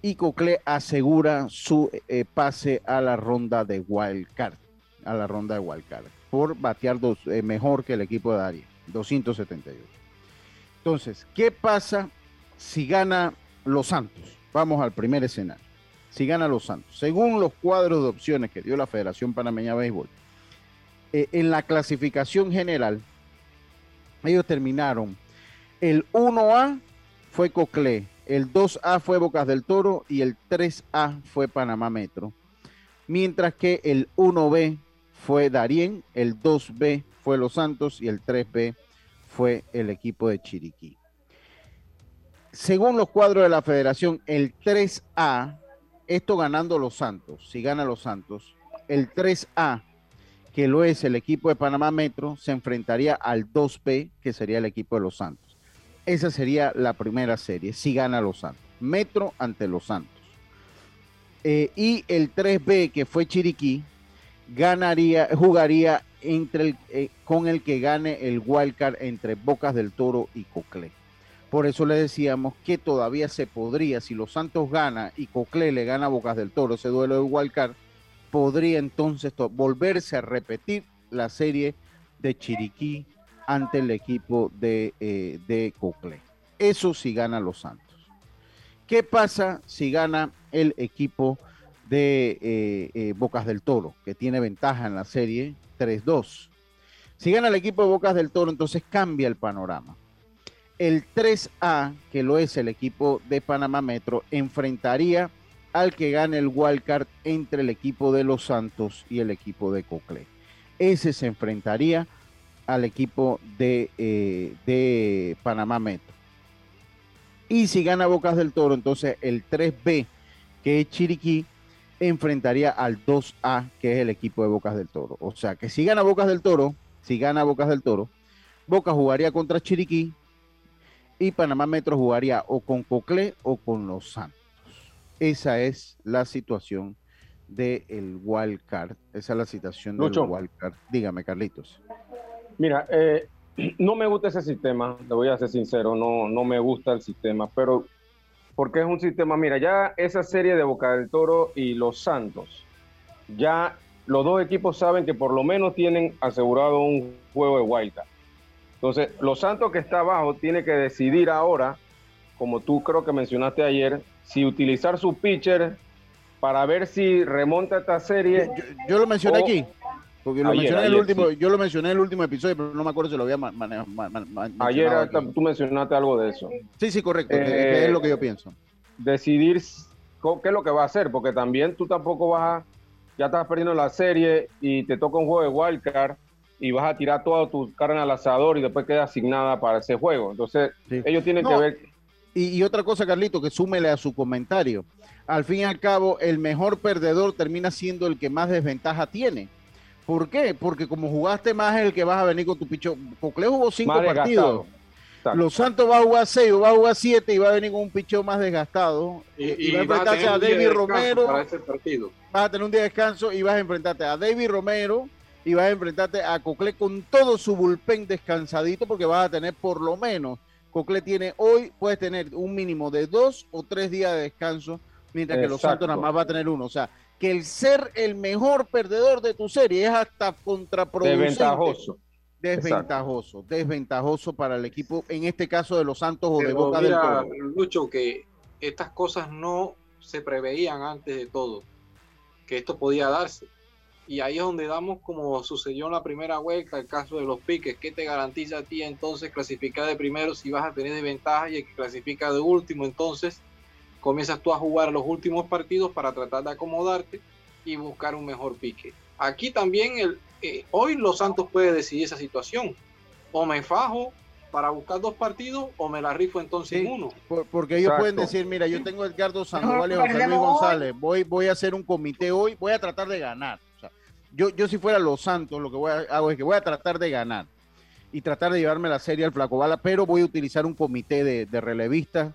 y Coclé asegura su eh, pase a la ronda de Wildcard, a la ronda de Wildcard, por batear dos, eh, mejor que el equipo de Darién, doscientos setenta y ocho. Entonces, ¿qué pasa si gana los Santos? Vamos al primer escenario. Si gana los Santos, según los cuadros de opciones que dio la Federación Panameña de Béisbol, eh, en la clasificación general, ellos terminaron, el uno A fue Coclé, el dos A fue Bocas del Toro y el tres A fue Panamá Metro. mientras que el uno B fue Darién, el dos B fue Los Santos y el tres B fue el equipo de Chiriquí. Según los cuadros de la federación, el tres A, esto ganando Los Santos, si gana Los Santos, el tres A, que lo es el equipo de Panamá Metro, se enfrentaría al dos B, que sería el equipo de Los Santos. Esa sería la primera serie, si gana Los Santos. Metro ante Los Santos. Eh, y el tres B, que fue Chiriquí, ganaría, jugaría entre el, eh, con el que gane el wildcard entre Bocas del Toro y Coclé. Por eso le decíamos que todavía se podría, si Los Santos gana y Coclé le gana a Bocas del Toro ese duelo de wildcard, podría entonces volverse a repetir la serie de Chiriquí ante el equipo de, eh, de Coclé. Eso si gana Los Santos. ¿Qué pasa si gana el equipo de eh, eh, Bocas del Toro, que tiene ventaja en la serie tres dos? Si gana el equipo de Bocas del Toro, entonces cambia el panorama. El tres A, que lo es el equipo de Panamá Metro, enfrentaría al que gane el wildcard entre el equipo de Los Santos y el equipo de Coclé. Ese se enfrentaría al equipo de, eh, de Panamá Metro. Y si gana Bocas del Toro, entonces el tres B, que es Chiriquí, enfrentaría al dos A, que es el equipo de Bocas del Toro. O sea, que si gana Bocas del Toro, si gana Bocas del Toro, Boca jugaría contra Chiriquí y Panamá Metro jugaría o con Coclé o con Los Santos. Esa es la situación del wild card. Esa es la situación del Lucho. wild card. Dígame, Carlitos. Mira, eh, no me gusta ese sistema, le voy a ser sincero, no, no me gusta el sistema, pero porque es un sistema, mira, ya esa serie de Boca del Toro y Los Santos, ya los dos equipos saben que por lo menos tienen asegurado un juego de wild card. Entonces, Los Santos, que está abajo, tiene que decidir ahora, como tú creo que mencionaste ayer, si utilizar su pitcher para ver si remonta esta serie. Yo, yo lo mencioné o, aquí, porque lo ayer, mencioné ayer, el último, sí. Yo lo mencioné en el último episodio, pero no me acuerdo si lo había man, man, man, man, ayer hasta, tú mencionaste algo de eso. Sí, sí, correcto, eh, es lo que yo pienso. Decidir qué es lo que va a hacer, porque también tú tampoco vas a, ya estás perdiendo la serie y te toca un juego de wildcard y vas a tirar toda tu carne al asador y después queda asignada para ese juego. Entonces, sí. ellos tienen no. que ver... Y, y otra cosa, Carlito, que súmele a su comentario. Al fin y al cabo, el mejor perdedor termina siendo el que más desventaja tiene. ¿Por qué? Porque como jugaste más es el que vas a venir con tu picho. Coclé jugó cinco partidos. Los Santos va a jugar seis o va a jugar siete y va a venir con un picheo más desgastado. Y, y, y va a enfrentarse a, a David Romero. Vas a tener un día de descanso y vas a enfrentarte a David Romero y vas a enfrentarte a Coclé con todo su bullpen descansadito, porque vas a tener por lo menos... Coclé tiene hoy, puedes tener un mínimo de dos o tres días de descanso, mientras Exacto. que Los Santos nada más va a tener uno. O sea, que el ser el mejor perdedor de tu serie es hasta contraproducente. Desventajoso. Desventajoso. Exacto. Desventajoso para el equipo, en este caso de Los Santos o Pero de Boca mira, del Toro. Lucho, que estas cosas no se preveían antes de todo, que esto podía darse. Y ahí es donde damos, como sucedió en la primera vuelta, el caso de los piques. ¿Qué te garantiza a ti entonces clasificar de primero si vas a tener desventaja? Y el que clasifica de último, entonces comienzas tú a jugar los últimos partidos para tratar de acomodarte y buscar un mejor pique. Aquí también, el, eh, hoy Los Santos puede decidir esa situación. O me fajo para buscar dos partidos o me la rifo entonces sí, en uno. Por, porque ellos Exacto. pueden decir, mira, yo tengo a Edgardo Sandoval y José Luis González, voy, voy a hacer un comité hoy, voy a tratar de ganar. Yo, yo si fuera Los Santos, lo que voy a, hago es que voy a tratar de ganar y tratar de llevarme la serie al Flacobala, pero voy a utilizar un comité de, de relevistas,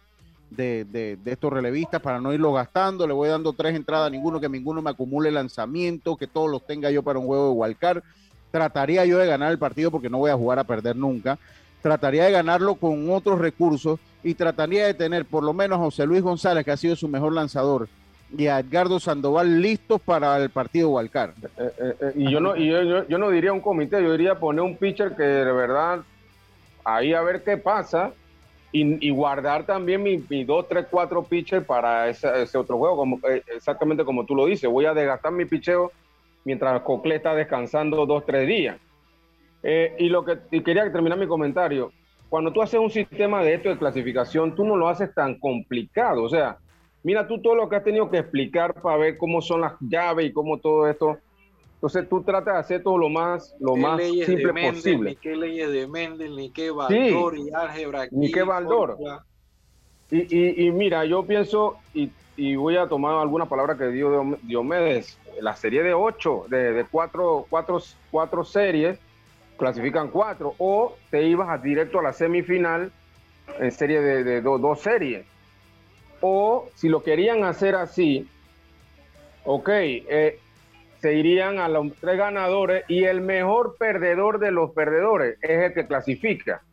de, de, de estos relevistas, para no irlo gastando. Le voy dando tres entradas a ninguno, que ninguno me acumule lanzamiento, que todos los tenga yo para un juego de wildcard. Trataría yo de ganar el partido porque no voy a jugar a perder nunca. Trataría de ganarlo con otros recursos y trataría de tener por lo menos a José Luis González, que ha sido su mejor lanzador, y a Edgardo Sandoval listos para el partido Walcar. Eh, eh, eh, y yo no, y yo, yo, yo no diría un comité, yo diría poner un pitcher que de verdad ahí a ver qué pasa y, y guardar también mi, mi dos, tres, cuatro pitchers para ese, ese otro juego, como, eh, exactamente como tú lo dices. Voy a desgastar mi picheo mientras Coclé está descansando dos, tres días. Eh, y lo que y quería terminar mi comentario. Cuando tú haces un sistema de esto de clasificación, tú no lo haces tan complicado, o sea, mira tú todo lo que has tenido que explicar para ver cómo son las llaves y cómo todo esto. Entonces tú tratas de hacer todo lo más, lo más simple Mendel, posible. Ni qué leyes de Mendel, ni qué Baldor sí, y álgebra. Ni qué Baldor. Y, y, y mira, yo pienso, y, y voy a tomar alguna palabra que dio Diomedes, la serie de ocho, de, de cuatro, cuatro, cuatro series, clasifican cuatro, o te ibas a directo a la semifinal en serie de, de do, dos series. O si lo querían hacer así, ok, eh, se irían a los tres ganadores y el mejor perdedor de los perdedores es el que clasifica.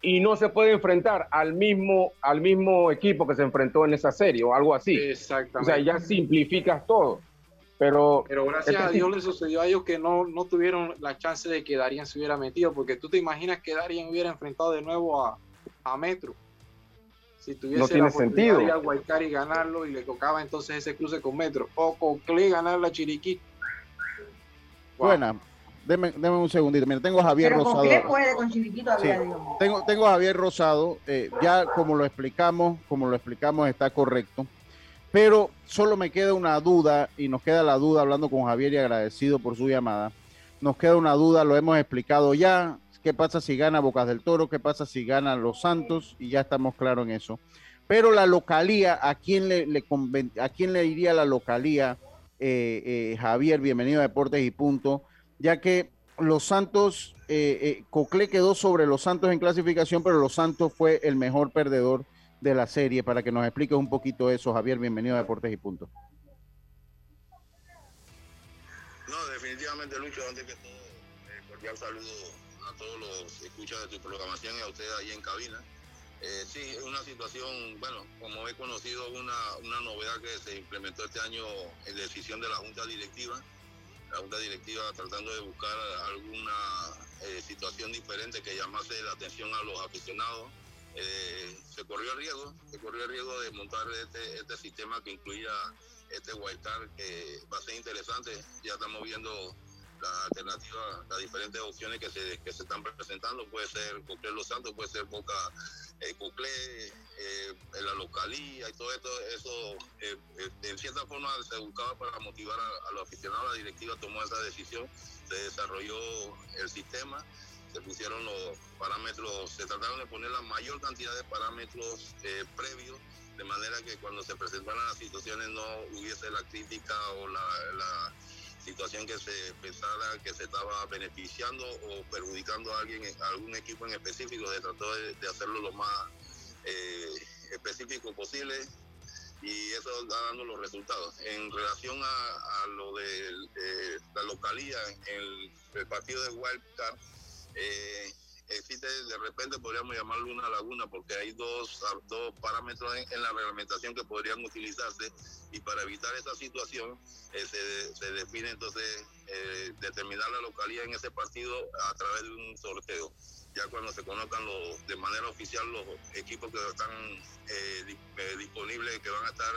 Y no se puede enfrentar al mismo, al mismo equipo que se enfrentó en esa serie o algo así. Exactamente. O sea, ya simplificas todo. Pero, Pero gracias a Dios le sucedió a ellos que no, no tuvieron la chance de que Darien se hubiera metido, porque tú te imaginas que Darien hubiera enfrentado de nuevo a, a Metro. Si tuviese no tiene la sentido. Ir a Guaycar y ganarlo, y le tocaba entonces ese cruce con Metro. O con Cle ganar la Chiriquí. Wow. Buena. Deme, deme un segundito. Mira, tengo a Javier Pero Rosado. ¿Con puede con Chiriquito hablar, sí. Tengo, tengo a Javier Rosado. Eh, ya como lo explicamos, como lo explicamos está correcto. Pero solo me queda una duda, y nos queda la duda hablando con Javier y agradecido por su llamada. Nos queda una duda, lo hemos explicado ya. ¿Qué pasa si gana Bocas del Toro? ¿Qué pasa si gana Los Santos? Y ya estamos claros en eso. Pero la localía, ¿a quién le, le, a quién le iría la localía? Eh, eh, Javier, bienvenido a Deportes y Punto. Ya que Los Santos, eh, eh, Coclé quedó sobre Los Santos en clasificación, pero Los Santos fue el mejor perdedor de la serie. Para que nos expliques un poquito eso, Javier, bienvenido a Deportes y Punto. No, definitivamente, Lucho, antes que todo, eh, cordial saludo a todos los escuchas de tu programación y a ustedes ahí en cabina. Eh, sí, es una situación, bueno, como he conocido, una, una novedad que se implementó este año en decisión de la Junta Directiva. La Junta Directiva tratando de buscar alguna eh, situación diferente que llamase la atención a los aficionados. Eh, se corrió el riesgo, se corrió el riesgo de montar este, este sistema que incluía este wild card, que va a ser interesante. Ya estamos viendo las alternativas, las diferentes opciones que se, que se están presentando. Puede ser Coclé Los Santos, puede ser Boca eh, Coclé, eh, la localía y todo esto. Eso, eh, eh, en cierta forma, se buscaba para motivar a, a los aficionados. La directiva tomó esa decisión, se desarrolló el sistema, se pusieron los parámetros, se trataron de poner la mayor cantidad de parámetros eh, previos, de manera que cuando se presentaran las situaciones no hubiese la crítica o la... la situación que se pensara que se estaba beneficiando o perjudicando a alguien, a algún equipo en específico. Se trató de, de hacerlo lo más eh, específico posible y eso está dando los resultados. En relación a, a lo de, de la localía, el, el partido de Wild Card, eh, existe, de repente podríamos llamarlo una laguna, porque hay dos, dos parámetros en, en la reglamentación que podrían utilizarse, y para evitar esa situación eh, se, se define entonces eh, determinar la localía en ese partido a través de un sorteo. Ya cuando se conozcan los, de manera oficial los equipos que están eh, di, eh, disponibles, que van a estar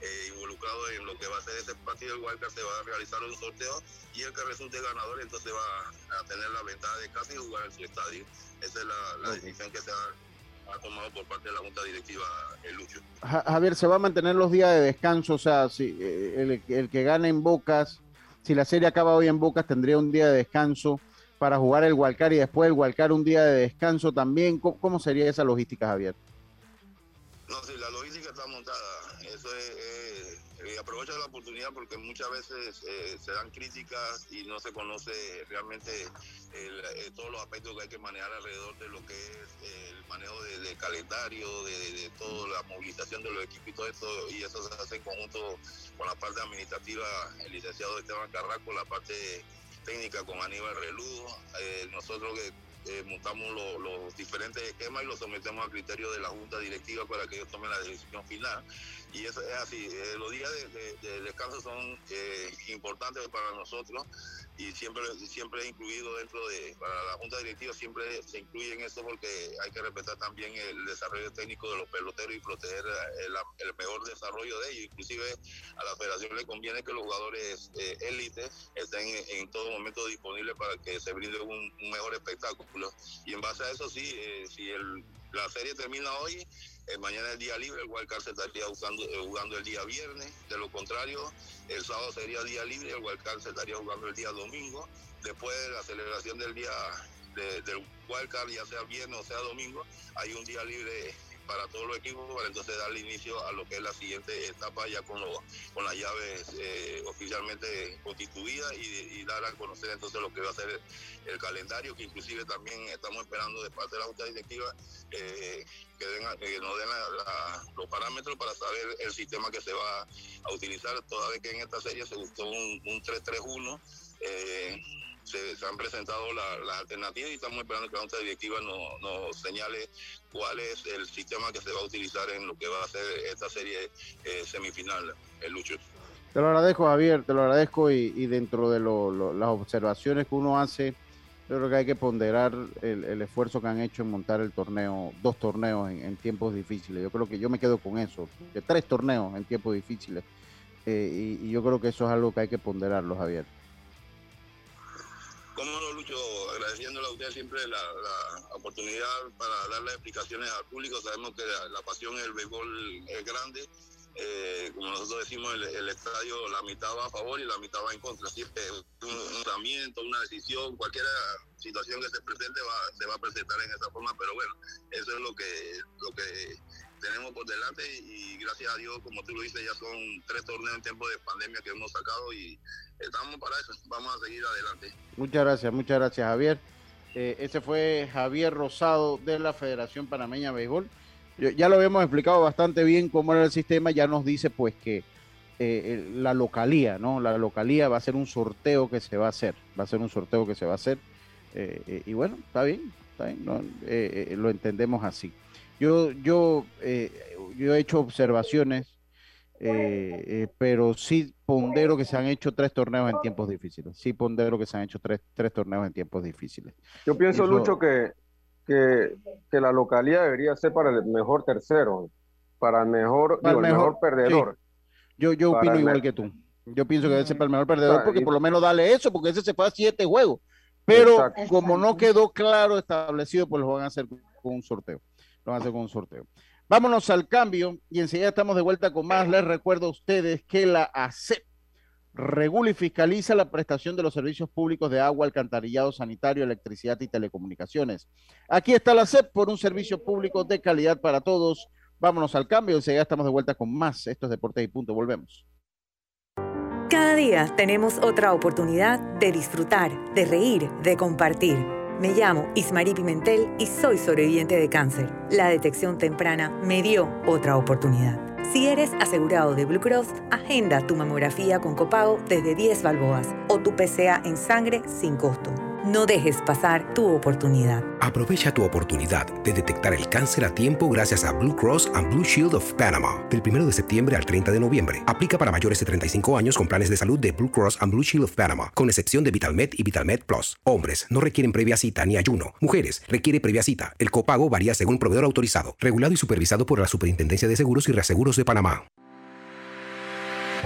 eh, involucrados en lo que va a ser ese partido, el Wildcard, se va a realizar un sorteo y el que resulte ganador entonces va a tener la ventaja de casi jugar en su estadio. Esa es la, la decisión que se ha, ha tomado por parte de la Junta Directiva, el Lucho. Javier, ¿se va a mantener los días de descanso? O sea, si el, el que gane en Bocas, si la serie acaba hoy en Bocas, tendría un día de descanso para jugar el Wildcard y después el Wildcard un día de descanso también. ¿Cómo, cómo sería esa logística, Javier? No, sí, la logística está montada. Eso es, es eh, aprovecho la oportunidad porque muchas veces eh, se dan críticas y no se conoce realmente el, eh, todos los aspectos que hay que manejar alrededor de lo que es el manejo del de calendario, de, de, de toda la movilización de los equipos y todo eso, y eso se hace en conjunto con la parte administrativa, el licenciado Esteban Carrasco, la parte técnica con Aníbal Reludo, eh, nosotros que Eh, montamos lo, los diferentes esquemas y los sometemos a criterio de la Junta Directiva para que ellos tomen la decisión final. Y eso es así. Eh, los días de, de, de descanso son eh, importantes para nosotros y siempre siempre incluido dentro de, para la Junta Directiva siempre se incluye en eso, porque hay que respetar también el desarrollo técnico de los peloteros y proteger el, el mejor desarrollo de ellos. Inclusive a la federación le conviene que los jugadores eh, élite estén en, en todo momento disponibles para que se brinde un, un mejor espectáculo. Y en base a eso, sí, eh, si el La serie termina hoy, eh, mañana el día libre, el wild card se estaría jugando, eh, jugando el día viernes, de lo contrario, el sábado sería día libre, el wild card se estaría jugando el día domingo, después de la celebración del día de, del wild card, ya sea viernes o sea domingo, hay un día libre para todos los equipos, para entonces darle inicio a lo que es la siguiente etapa ya con, lo, con las llaves eh, oficialmente constituidas y, y dar a conocer entonces lo que va a ser el, el calendario, que inclusive también estamos esperando de parte de la Junta Directiva eh, que, den, que nos den la, la, los parámetros para saber el sistema que se va a utilizar, toda vez que en esta serie se gustó un, un tres tres uno. Eh, Se, se han presentado las la alternativas y estamos esperando que la Junta Directiva nos no señale cuál es el sistema que se va a utilizar en lo que va a ser esta serie eh, semifinal, el Lucho. Te lo agradezco, Javier, te lo agradezco y, y dentro de lo, lo, las observaciones que uno hace, yo creo que hay que ponderar el, el esfuerzo que han hecho en montar el torneo, dos torneos en, en tiempos difíciles. Yo creo que yo me quedo con eso, de tres torneos en tiempos difíciles. Eh, y, y yo creo que eso es algo que hay que ponderarlo, Javier. Cómo no, Lucho, agradeciéndole a usted siempre la, la oportunidad para darle explicaciones al público. Sabemos que la, la pasión en el béisbol es grande. Eh, como nosotros decimos, el, el estadio, la mitad va a favor y la mitad va en contra. Siempre un, un tratamiento, una decisión, cualquier situación que se presente va, se va a presentar en esa forma. Pero bueno, eso es lo que, lo que tenemos por delante y gracias a Dios, como tú lo dices, ya son tres torneos en tiempo de pandemia que hemos sacado y estamos para eso, vamos a seguir adelante. Muchas gracias, muchas gracias, Javier. Eh, ese fue Javier Rosado de la Federación Panameña de Béisbol. Yo, ya lo habíamos explicado bastante bien cómo era el sistema, ya nos dice pues que eh, la localía, ¿no? La localía va a ser un sorteo que se va a hacer, va a ser un sorteo que se va a hacer. Eh, eh, y bueno, está bien, está bien, ¿no? eh, eh, lo entendemos así. Yo, yo, eh, yo he hecho observaciones. Eh, eh, pero sí pondero que se han hecho tres torneos en tiempos difíciles. Sí pondero que se han hecho tres, tres torneos en tiempos difíciles. Yo pienso, Eso... Lucho, que, que, que la localía debería ser para el mejor tercero, para el mejor, para digo, el mejor, mejor perdedor. Sí. Yo, yo opino el... igual que tú. Yo pienso que debe ser para el mejor perdedor, porque por lo menos dale eso, porque ese se fue a siete juegos. Pero Exacto. como no quedó claro establecido, pues lo van a hacer con un sorteo. Lo van a hacer con un sorteo. Vámonos al cambio y enseguida estamos de vuelta con más. Les recuerdo a ustedes que la A C E P regula y fiscaliza la prestación de los servicios públicos de agua, alcantarillado sanitario, electricidad y telecomunicaciones. Aquí está la A C E P por un servicio público de calidad para todos. Vámonos al cambio y enseguida estamos de vuelta con más. Esto es Deportes y Punto. Volvemos. Cada día tenemos otra oportunidad de disfrutar, de reír, de compartir. Me llamo Ismarie Pimentel y soy sobreviviente de cáncer. La detección temprana me dio otra oportunidad. Si eres asegurado de Blue Cross, agenda tu mamografía con copago desde diez balboas o tu P C A en sangre sin costo. No dejes pasar tu oportunidad. Aprovecha tu oportunidad de detectar el cáncer a tiempo gracias a Blue Cross and Blue Shield of Panama. Del primero de septiembre al treinta de noviembre. Aplica para mayores de treinta y cinco años con planes de salud de Blue Cross and Blue Shield of Panama, con excepción de VitalMed y VitalMed Plus. Hombres no requieren previa cita ni ayuno. Mujeres requiere previa cita. El copago varía según proveedor autorizado. Regulado y supervisado por la Superintendencia de Seguros y Reaseguros de Panamá.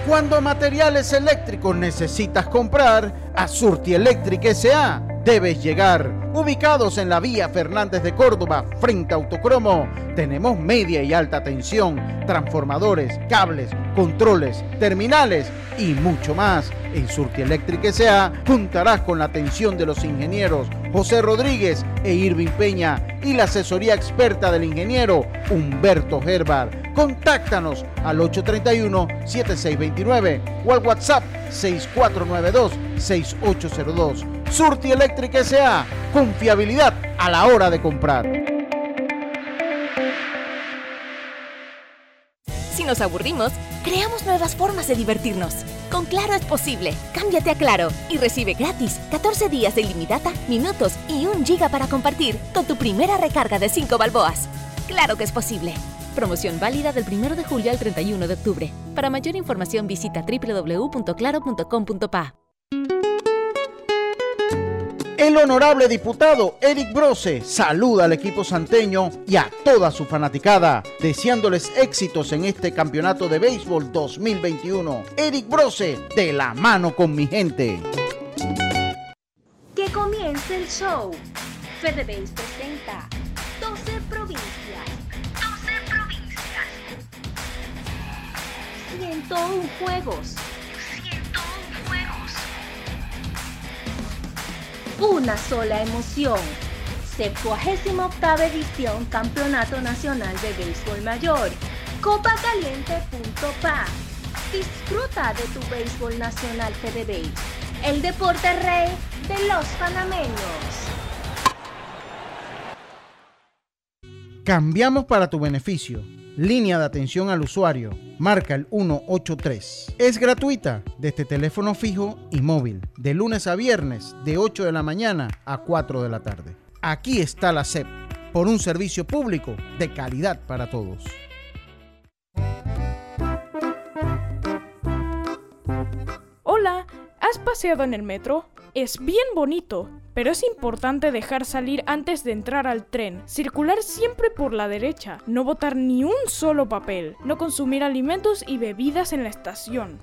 Cuando materiales eléctricos necesitas comprar, a Surti Electric S A debes llegar. Ubicados en la vía Fernández de Córdoba, frente a Autocromo, tenemos media y alta tensión, transformadores, cables, controles, terminales y mucho más. En Surti Electric S A juntarás con la atención de los ingenieros José Rodríguez e Irving Peña y la asesoría experta del ingeniero Humberto Gerbar. Contáctanos al ocho tres uno, siete seis dos nueve o al WhatsApp seis cuatro nueve dos, seis ocho cero dos. Surti Electric S A, confiabilidad a la hora de comprar. Si nos aburrimos, creamos nuevas formas de divertirnos. Con Claro es posible. Cámbiate a Claro y recibe gratis catorce días de ilimitada, minutos y un giga para compartir con tu primera recarga de cinco balboas. Claro que es posible. Promoción válida del primero de julio al treinta y uno de octubre. Para mayor información visita doble u doble u doble u punto claro punto com punto p a. El honorable diputado Eric Brose saluda al equipo santeño y a toda su fanaticada, deseándoles éxitos en este campeonato de béisbol dos mil veintiuno. Eric Brose, de la mano con mi gente. Que comience el show. Fedebéis presenta doce programas provincias. doce provincias. ciento uno juegos. ciento uno juegos. Una sola emoción. septuagésima octava edición Campeonato Nacional de Béisbol Mayor. Copa Caliente punto p a. Disfruta de tu béisbol nacional Fedebéis, el deporte rey de los panameños. Cambiamos para tu beneficio. Línea de atención al usuario. Marca el uno ocho tres. Es gratuita desde teléfono fijo y móvil, de lunes a viernes, de ocho de la mañana a cuatro de la tarde. Aquí está la S E P, por un servicio público de calidad para todos. Hola, ¿has paseado en el metro? Es bien bonito, pero es importante dejar salir antes de entrar al tren, circular siempre por la derecha, no botar ni un solo papel, no consumir alimentos y bebidas en la estación.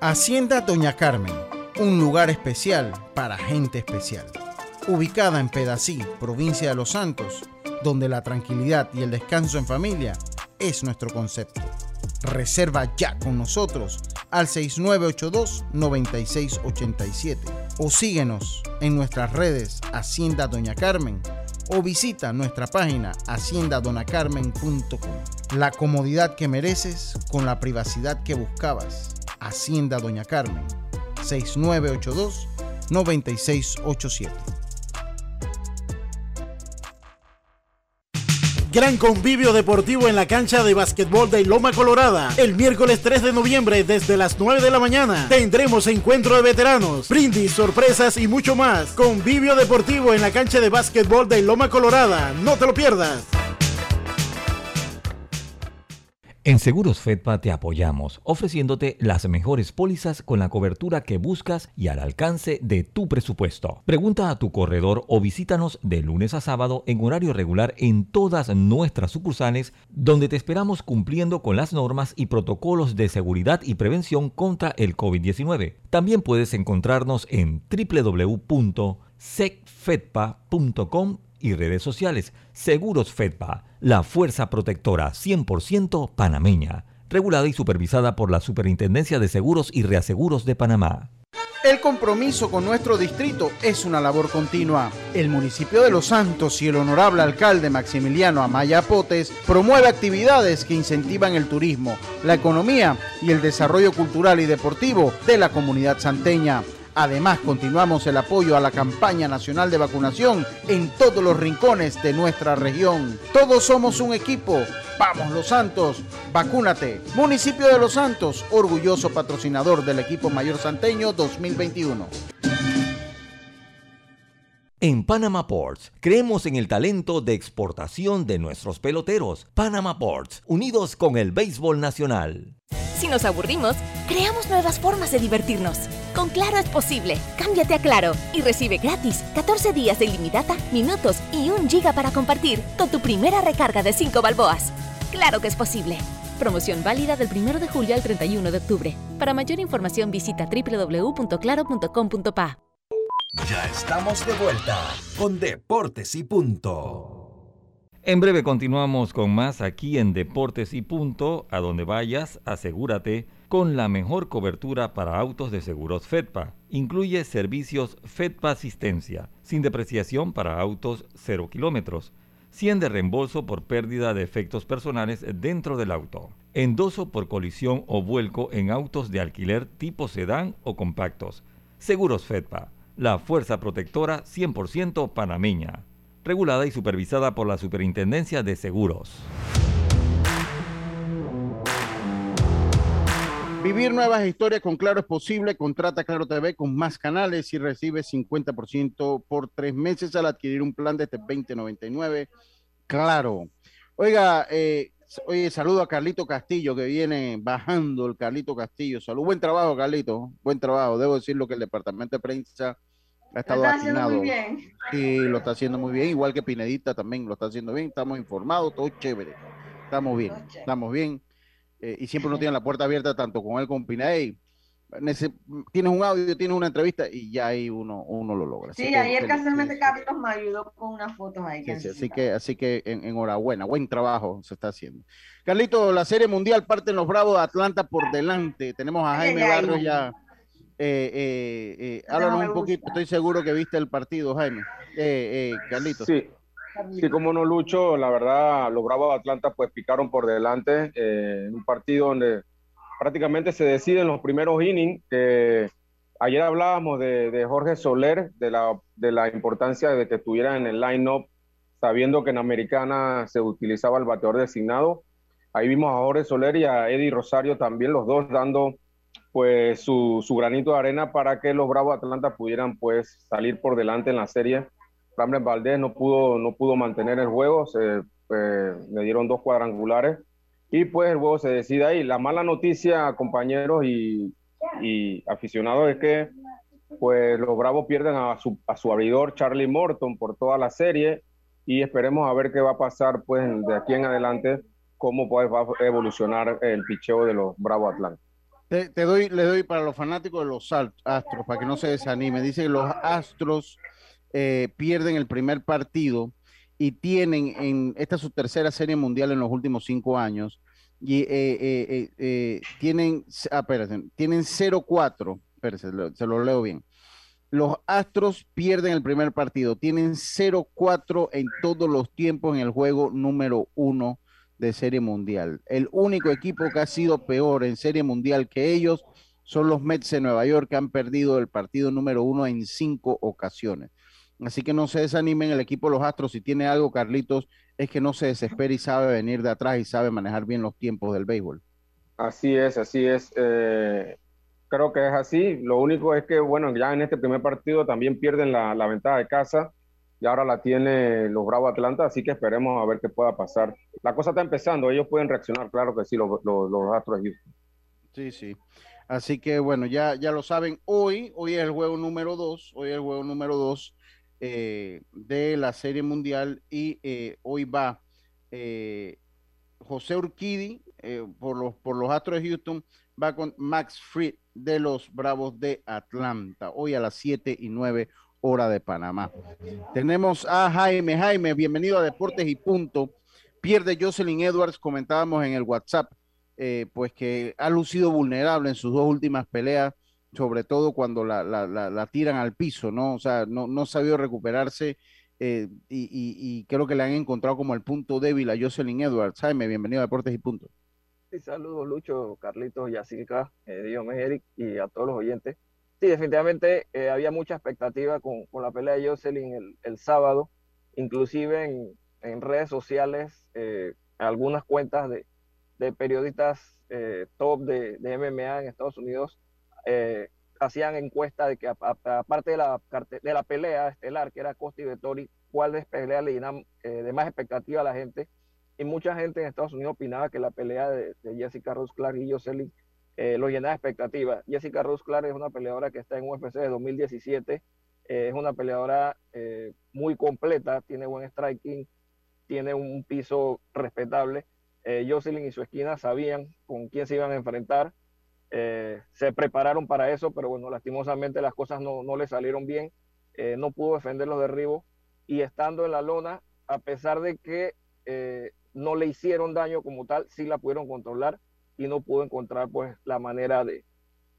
Hacienda Doña Carmen, un lugar especial para gente especial. Ubicada en Pedací, provincia de Los Santos, donde la tranquilidad y el descanso en familia es nuestro concepto. Reserva ya con nosotros al seis nueve ocho dos, nueve seis ocho siete o síguenos en nuestras redes Hacienda Doña Carmen o visita nuestra página hacienda dona carmen punto com. La comodidad que mereces con la privacidad que buscabas. Hacienda Doña Carmen, seis nueve ocho dos, nueve seis ocho siete. Gran convivio deportivo en la cancha de basquetbol de Loma Colorada. El miércoles tres de noviembre desde las nueve de la mañana tendremos encuentro de veteranos, brindis, sorpresas y mucho más. Convivio deportivo en la cancha de basquetbol de Loma Colorada. No te lo pierdas. En Seguros Fedpa te apoyamos, ofreciéndote las mejores pólizas con la cobertura que buscas y al alcance de tu presupuesto. Pregunta a tu corredor o visítanos de lunes a sábado en horario regular en todas nuestras sucursales, donde te esperamos cumpliendo con las normas y protocolos de seguridad y prevención contra el covid diecinueve. También puedes encontrarnos en doble u doble u doble u punto sec fedpa punto com y redes sociales. Seguros Fedpa, la fuerza protectora cien por ciento panameña, regulada y supervisada por la Superintendencia de Seguros y Reaseguros de Panamá. El compromiso con nuestro distrito es una labor continua. El municipio de Los Santos y el honorable alcalde Maximiliano Amaya Potes promueve actividades que incentivan el turismo, la economía y el desarrollo cultural y deportivo de la comunidad santeña. Además, continuamos el apoyo a la campaña nacional de vacunación en todos los rincones de nuestra región. Todos somos un equipo. ¡Vamos Los Santos! ¡Vacúnate! Municipio de Los Santos, orgulloso patrocinador del equipo mayor santeño dos mil veintiuno. En Panama Ports, creemos en el talento de exportación de nuestros peloteros. Panama Ports, unidos con el béisbol nacional. Si nos aburrimos, creamos nuevas formas de divertirnos. Con Claro es posible. Cámbiate a Claro y recibe gratis catorce días de ilimitada, minutos y un giga para compartir con tu primera recarga de cinco balboas. Claro que es posible. Promoción válida del primero de julio al treinta y uno de octubre. Para mayor información visita doble u doble u doble u punto claro punto com punto p a. Ya estamos de vuelta con Deportes y Punto. En breve continuamos con más aquí en Deportes y Punto. A donde vayas, asegúrate con la mejor cobertura para autos de Seguros Fedpa. Incluye servicios Fedpa Asistencia, sin depreciación para autos cero kilómetros, cien de reembolso por pérdida de efectos personales dentro del auto, endoso por colisión o vuelco en autos de alquiler tipo sedán o compactos. Seguros Fedpa, la fuerza protectora cien por ciento panameña. Regulada y supervisada por la Superintendencia de Seguros. Vivir nuevas historias con Claro es posible. Contrata Claro T V con más canales y recibe cincuenta por ciento por tres meses al adquirir un plan desde veinte noventa y nueve. Claro. Oiga, eh, oye, saludo a Carlito Castillo, que viene bajando el Carlito Castillo. Salud, buen trabajo, Carlito. Buen trabajo. Debo decirlo que el departamento de prensa ha estado atinado y lo está haciendo muy bien, igual que Pinedita también lo está haciendo bien. Estamos informados, todo chévere, estamos bien, estamos bien, eh, y siempre nos tienen la puerta abierta tanto con él como con Pineda. tienes un audio, tienes una entrevista y ya ahí uno, uno lo logra. Sí, así ayer que, casualmente sí, Carlos me ayudó con unas fotos ahí. Sí, sí, así que, así que en, enhorabuena, buen trabajo se está haciendo. Carlito, la Serie Mundial parten los Bravos de Atlanta por delante. Tenemos a Jaime Barrios ya. Eh, eh, eh, háblanos un poquito, estoy seguro que viste el partido, Jaime. Eh, eh, Carlito. Sí. Sí, como no, Lucho, la verdad, los Bravos de Atlanta pues picaron por delante eh, en un partido donde prácticamente se deciden los primeros innings. Eh, ayer hablábamos de, de Jorge Soler, de la, de la importancia de que estuviera en el line-up, sabiendo que en Americana se utilizaba el bateador designado. Ahí vimos a Jorge Soler y a Eddie Rosario también, los dos dando pues su, su granito de arena para que los Bravos de Atlanta pudieran pues salir por delante en la serie. Ramírez Valdés no pudo, no pudo mantener el juego, se, eh, le dieron dos cuadrangulares y pues el juego se decide ahí. La mala noticia, compañeros y, y aficionados, es que pues los Bravos pierden a su, a su abridor Charlie Morton por toda la serie, y esperemos a ver qué va a pasar pues de aquí en adelante, cómo pues, va a evolucionar el picheo de los Bravos Atlanta. Te, te doy, le doy para los fanáticos de los Astros, para que no se desanimen. Dice que los Astros Eh, pierden el primer partido y tienen en esta su tercera Serie Mundial en los últimos cinco años y eh, eh, eh, eh, tienen, ah, espérense, tienen cero cuatro, espérense, lo, se lo leo bien. Los Astros pierden el primer partido, tienen cero cuatro en todos los tiempos en el juego número uno de Serie Mundial. El único equipo que ha sido peor en Serie Mundial que ellos son los Mets de Nueva York, que han perdido el partido número uno en cinco ocasiones. Así que no se desanimen, el equipo de los Astros, si tiene algo, Carlitos, es que no se desespera y sabe venir de atrás y sabe manejar bien los tiempos del béisbol. Así es, así es. Eh, creo que es así. Lo único es que, bueno, ya en este primer partido también pierden la, la ventaja de casa y ahora la tiene los Bravos Atlanta, así que esperemos a ver qué pueda pasar. La cosa está empezando, ellos pueden reaccionar, claro que sí, los, los, los Astros. Sí, sí. Así que, bueno, ya, ya lo saben, hoy, hoy es el juego número dos, hoy es el juego número dos. Eh, de la Serie Mundial y eh, hoy va eh, José Urquidi eh, por, los, por los Astros de Houston, va con Max Fried de los Bravos de Atlanta hoy a las siete y nueve hora de Panamá. Tenemos a Jaime. Jaime, bienvenido a Deportes y Punto. Pierde Jocelyne Edwards, comentábamos en el WhatsApp eh, pues que ha lucido vulnerable en sus dos últimas peleas, sobre todo cuando la, la, la, la tiran al piso, ¿no? O sea, no, no sabió recuperarse eh, y, y, y creo que le han encontrado como el punto débil a Jocelyne Edwards. Jaime, bienvenido a Deportes y Punto. Sí, saludos Lucho, Carlitos, Yacilca, eh, Diome, Eric y a todos los oyentes. Sí, definitivamente eh, había mucha expectativa con, con la pelea de Jocelyne el, el sábado, inclusive en, en redes sociales, eh, algunas cuentas de, de periodistas eh, top de, de M M A en Estados Unidos Eh, hacían encuestas de que aparte de la, de la pelea estelar que era Costa y Vettori, cuál de peleas le llenan eh, de más expectativa a la gente, y mucha gente en Estados Unidos opinaba que la pelea de, de Jessica Rose Clark y Jocelyne eh, lo llenaba de expectativa. Jessica Rose Clark es una peleadora que está en U F C de dos mil diecisiete, eh, es una peleadora eh, muy completa, tiene buen striking, tiene un piso respetable. eh, Jocelyne y su esquina sabían con quién se iban a enfrentar. Eh, se prepararon para eso, pero bueno, lastimosamente las cosas no, no le salieron bien. Eh, no pudo defender los derribos y estando en la lona, a pesar de que eh, no le hicieron daño como tal, sí la pudieron controlar y no pudo encontrar pues la manera de,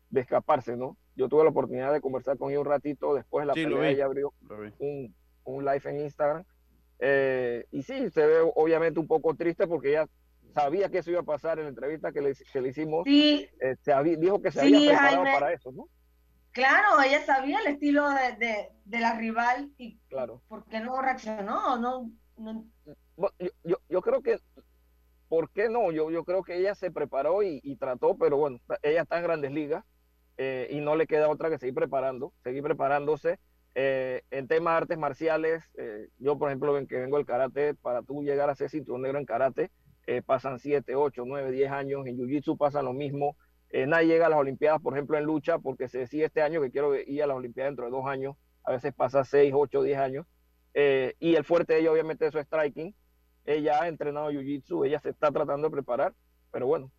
de escaparse, ¿no? Yo tuve la oportunidad de conversar con ella un ratito después de la sí, pelea, ella abrió un, un live en Instagram eh, y sí, se ve obviamente un poco triste porque ella sabía que eso iba a pasar en la entrevista que le, que le hicimos. Sí, eh, se había, dijo que se sí, había preparado Jaime, para eso, ¿no? Claro, ella sabía el estilo de, de, de la rival y claro. ¿Por qué no reaccionó? No, no. Yo, yo, yo creo que, ¿por qué no? Yo, yo creo que ella se preparó y, y trató, pero bueno, ella está en Grandes Ligas eh, y no le queda otra que seguir preparando, seguir preparándose. Eh, en temas de artes marciales, eh, yo por ejemplo, ven que vengo del karate, para tú llegar a ser cinturón negro en karate, Eh, pasan siete, ocho, nueve, diez años, en jiu-jitsu pasa lo mismo, eh, nadie llega a las olimpiadas, por ejemplo en lucha, porque se decide este año que quiero ir a las olimpiadas dentro de dos años, a veces pasa seis, ocho, diez años, eh, y el fuerte de ella obviamente es su striking. Ella ha entrenado jiu-jitsu, ella se está tratando de preparar, pero bueno,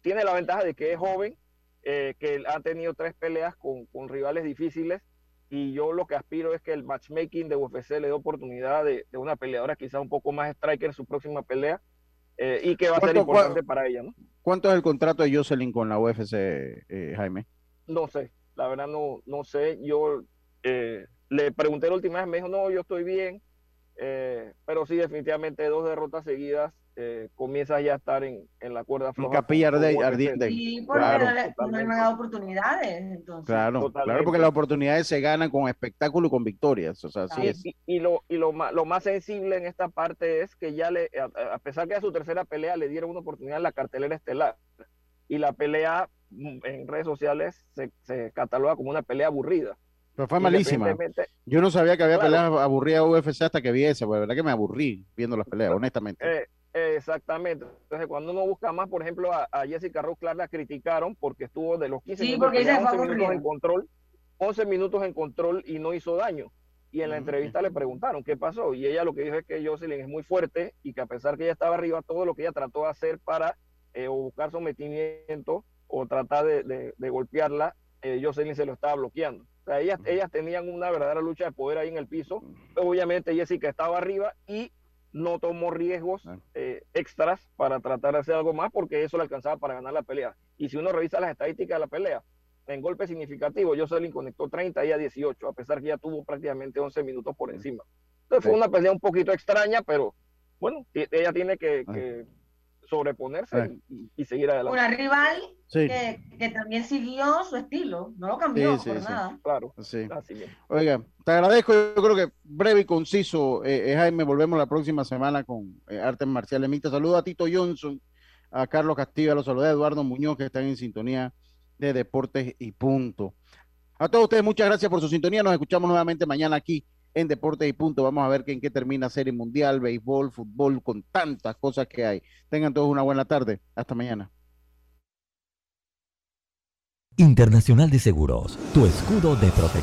tiene la ventaja de que es joven eh, que ha tenido tres peleas con, con rivales difíciles, y yo lo que aspiro es que el matchmaking de U F C le dé oportunidad de, de una peleadora quizás un poco más striker en su próxima pelea, eh, y que va a ser importante para ella, ¿no? ¿Cuánto es el contrato de Jocelyne con la U F C, eh, Jaime? No sé, la verdad no, no sé. Yo eh, le pregunté la última vez, me dijo, no, yo estoy bien, eh, pero sí, definitivamente dos derrotas seguidas, eh, comienzas ya a estar en, en la cuerda floja. Un capilla ardiente. Sí, porque claro, no, no, no hay oportunidades, entonces. Claro, totalmente. Claro, porque las oportunidades se ganan con espectáculo y con victorias, o sea, así es. Y, y, lo, y lo, más, lo más sensible en esta parte es que ya, le, a, a pesar que a su tercera pelea le dieron una oportunidad en la cartelera estelar, y la pelea en redes sociales se, se cataloga como una pelea aburrida. Pero fue malísima. Yo no sabía que había claro, peleas aburridas U F C hasta que vi esa, porque la verdad que me aburrí viendo las peleas, honestamente. Eh, eh, exactamente. Entonces, cuando uno busca más, por ejemplo, a, a Jessica Rose Clark la criticaron porque estuvo de los quince sí, minutos, porque once minutos en control, once minutos en control y no hizo daño. Y en la uh-huh. entrevista le preguntaron qué pasó, y ella lo que dijo es que Jocelyne es muy fuerte y que a pesar que ella estaba arriba, todo lo que ella trató de hacer para eh, o buscar sometimiento o tratar de, de, de golpearla, eh, Jocelyne se lo estaba bloqueando. O sea, ellas, ellas tenían una verdadera lucha de poder ahí en el piso. Obviamente Jessica estaba arriba y no tomó riesgos eh, extras para tratar de hacer algo más, porque eso le alcanzaba para ganar la pelea. Y si uno revisa las estadísticas de la pelea, en golpes significativos, Jocelyne conectó treinta y a dieciocho, a pesar que ya tuvo prácticamente once minutos por encima. Entonces fue una pelea un poquito extraña, pero bueno, ella tiene que... que sobreponerse sí. y, y seguir adelante. Una rival sí. que, que también siguió su estilo, no lo cambió sí, sí, por sí. nada. Claro. Sí. Oiga, te agradezco, yo creo que breve y conciso, eh, eh, Jaime, volvemos la próxima semana con eh, Artes Marciales Mixtas. Saludo a Tito Johnson, a Carlos Castillo, a los saludos de Eduardo Muñoz, que están en sintonía de Deportes y Punto. A todos ustedes, muchas gracias por su sintonía, nos escuchamos nuevamente mañana aquí en Deportes y Punto. Vamos a ver en qué termina Serie Mundial, béisbol, fútbol, con tantas cosas que hay. Tengan todos una buena tarde. Hasta mañana. Internacional de Seguros, tu escudo de protección.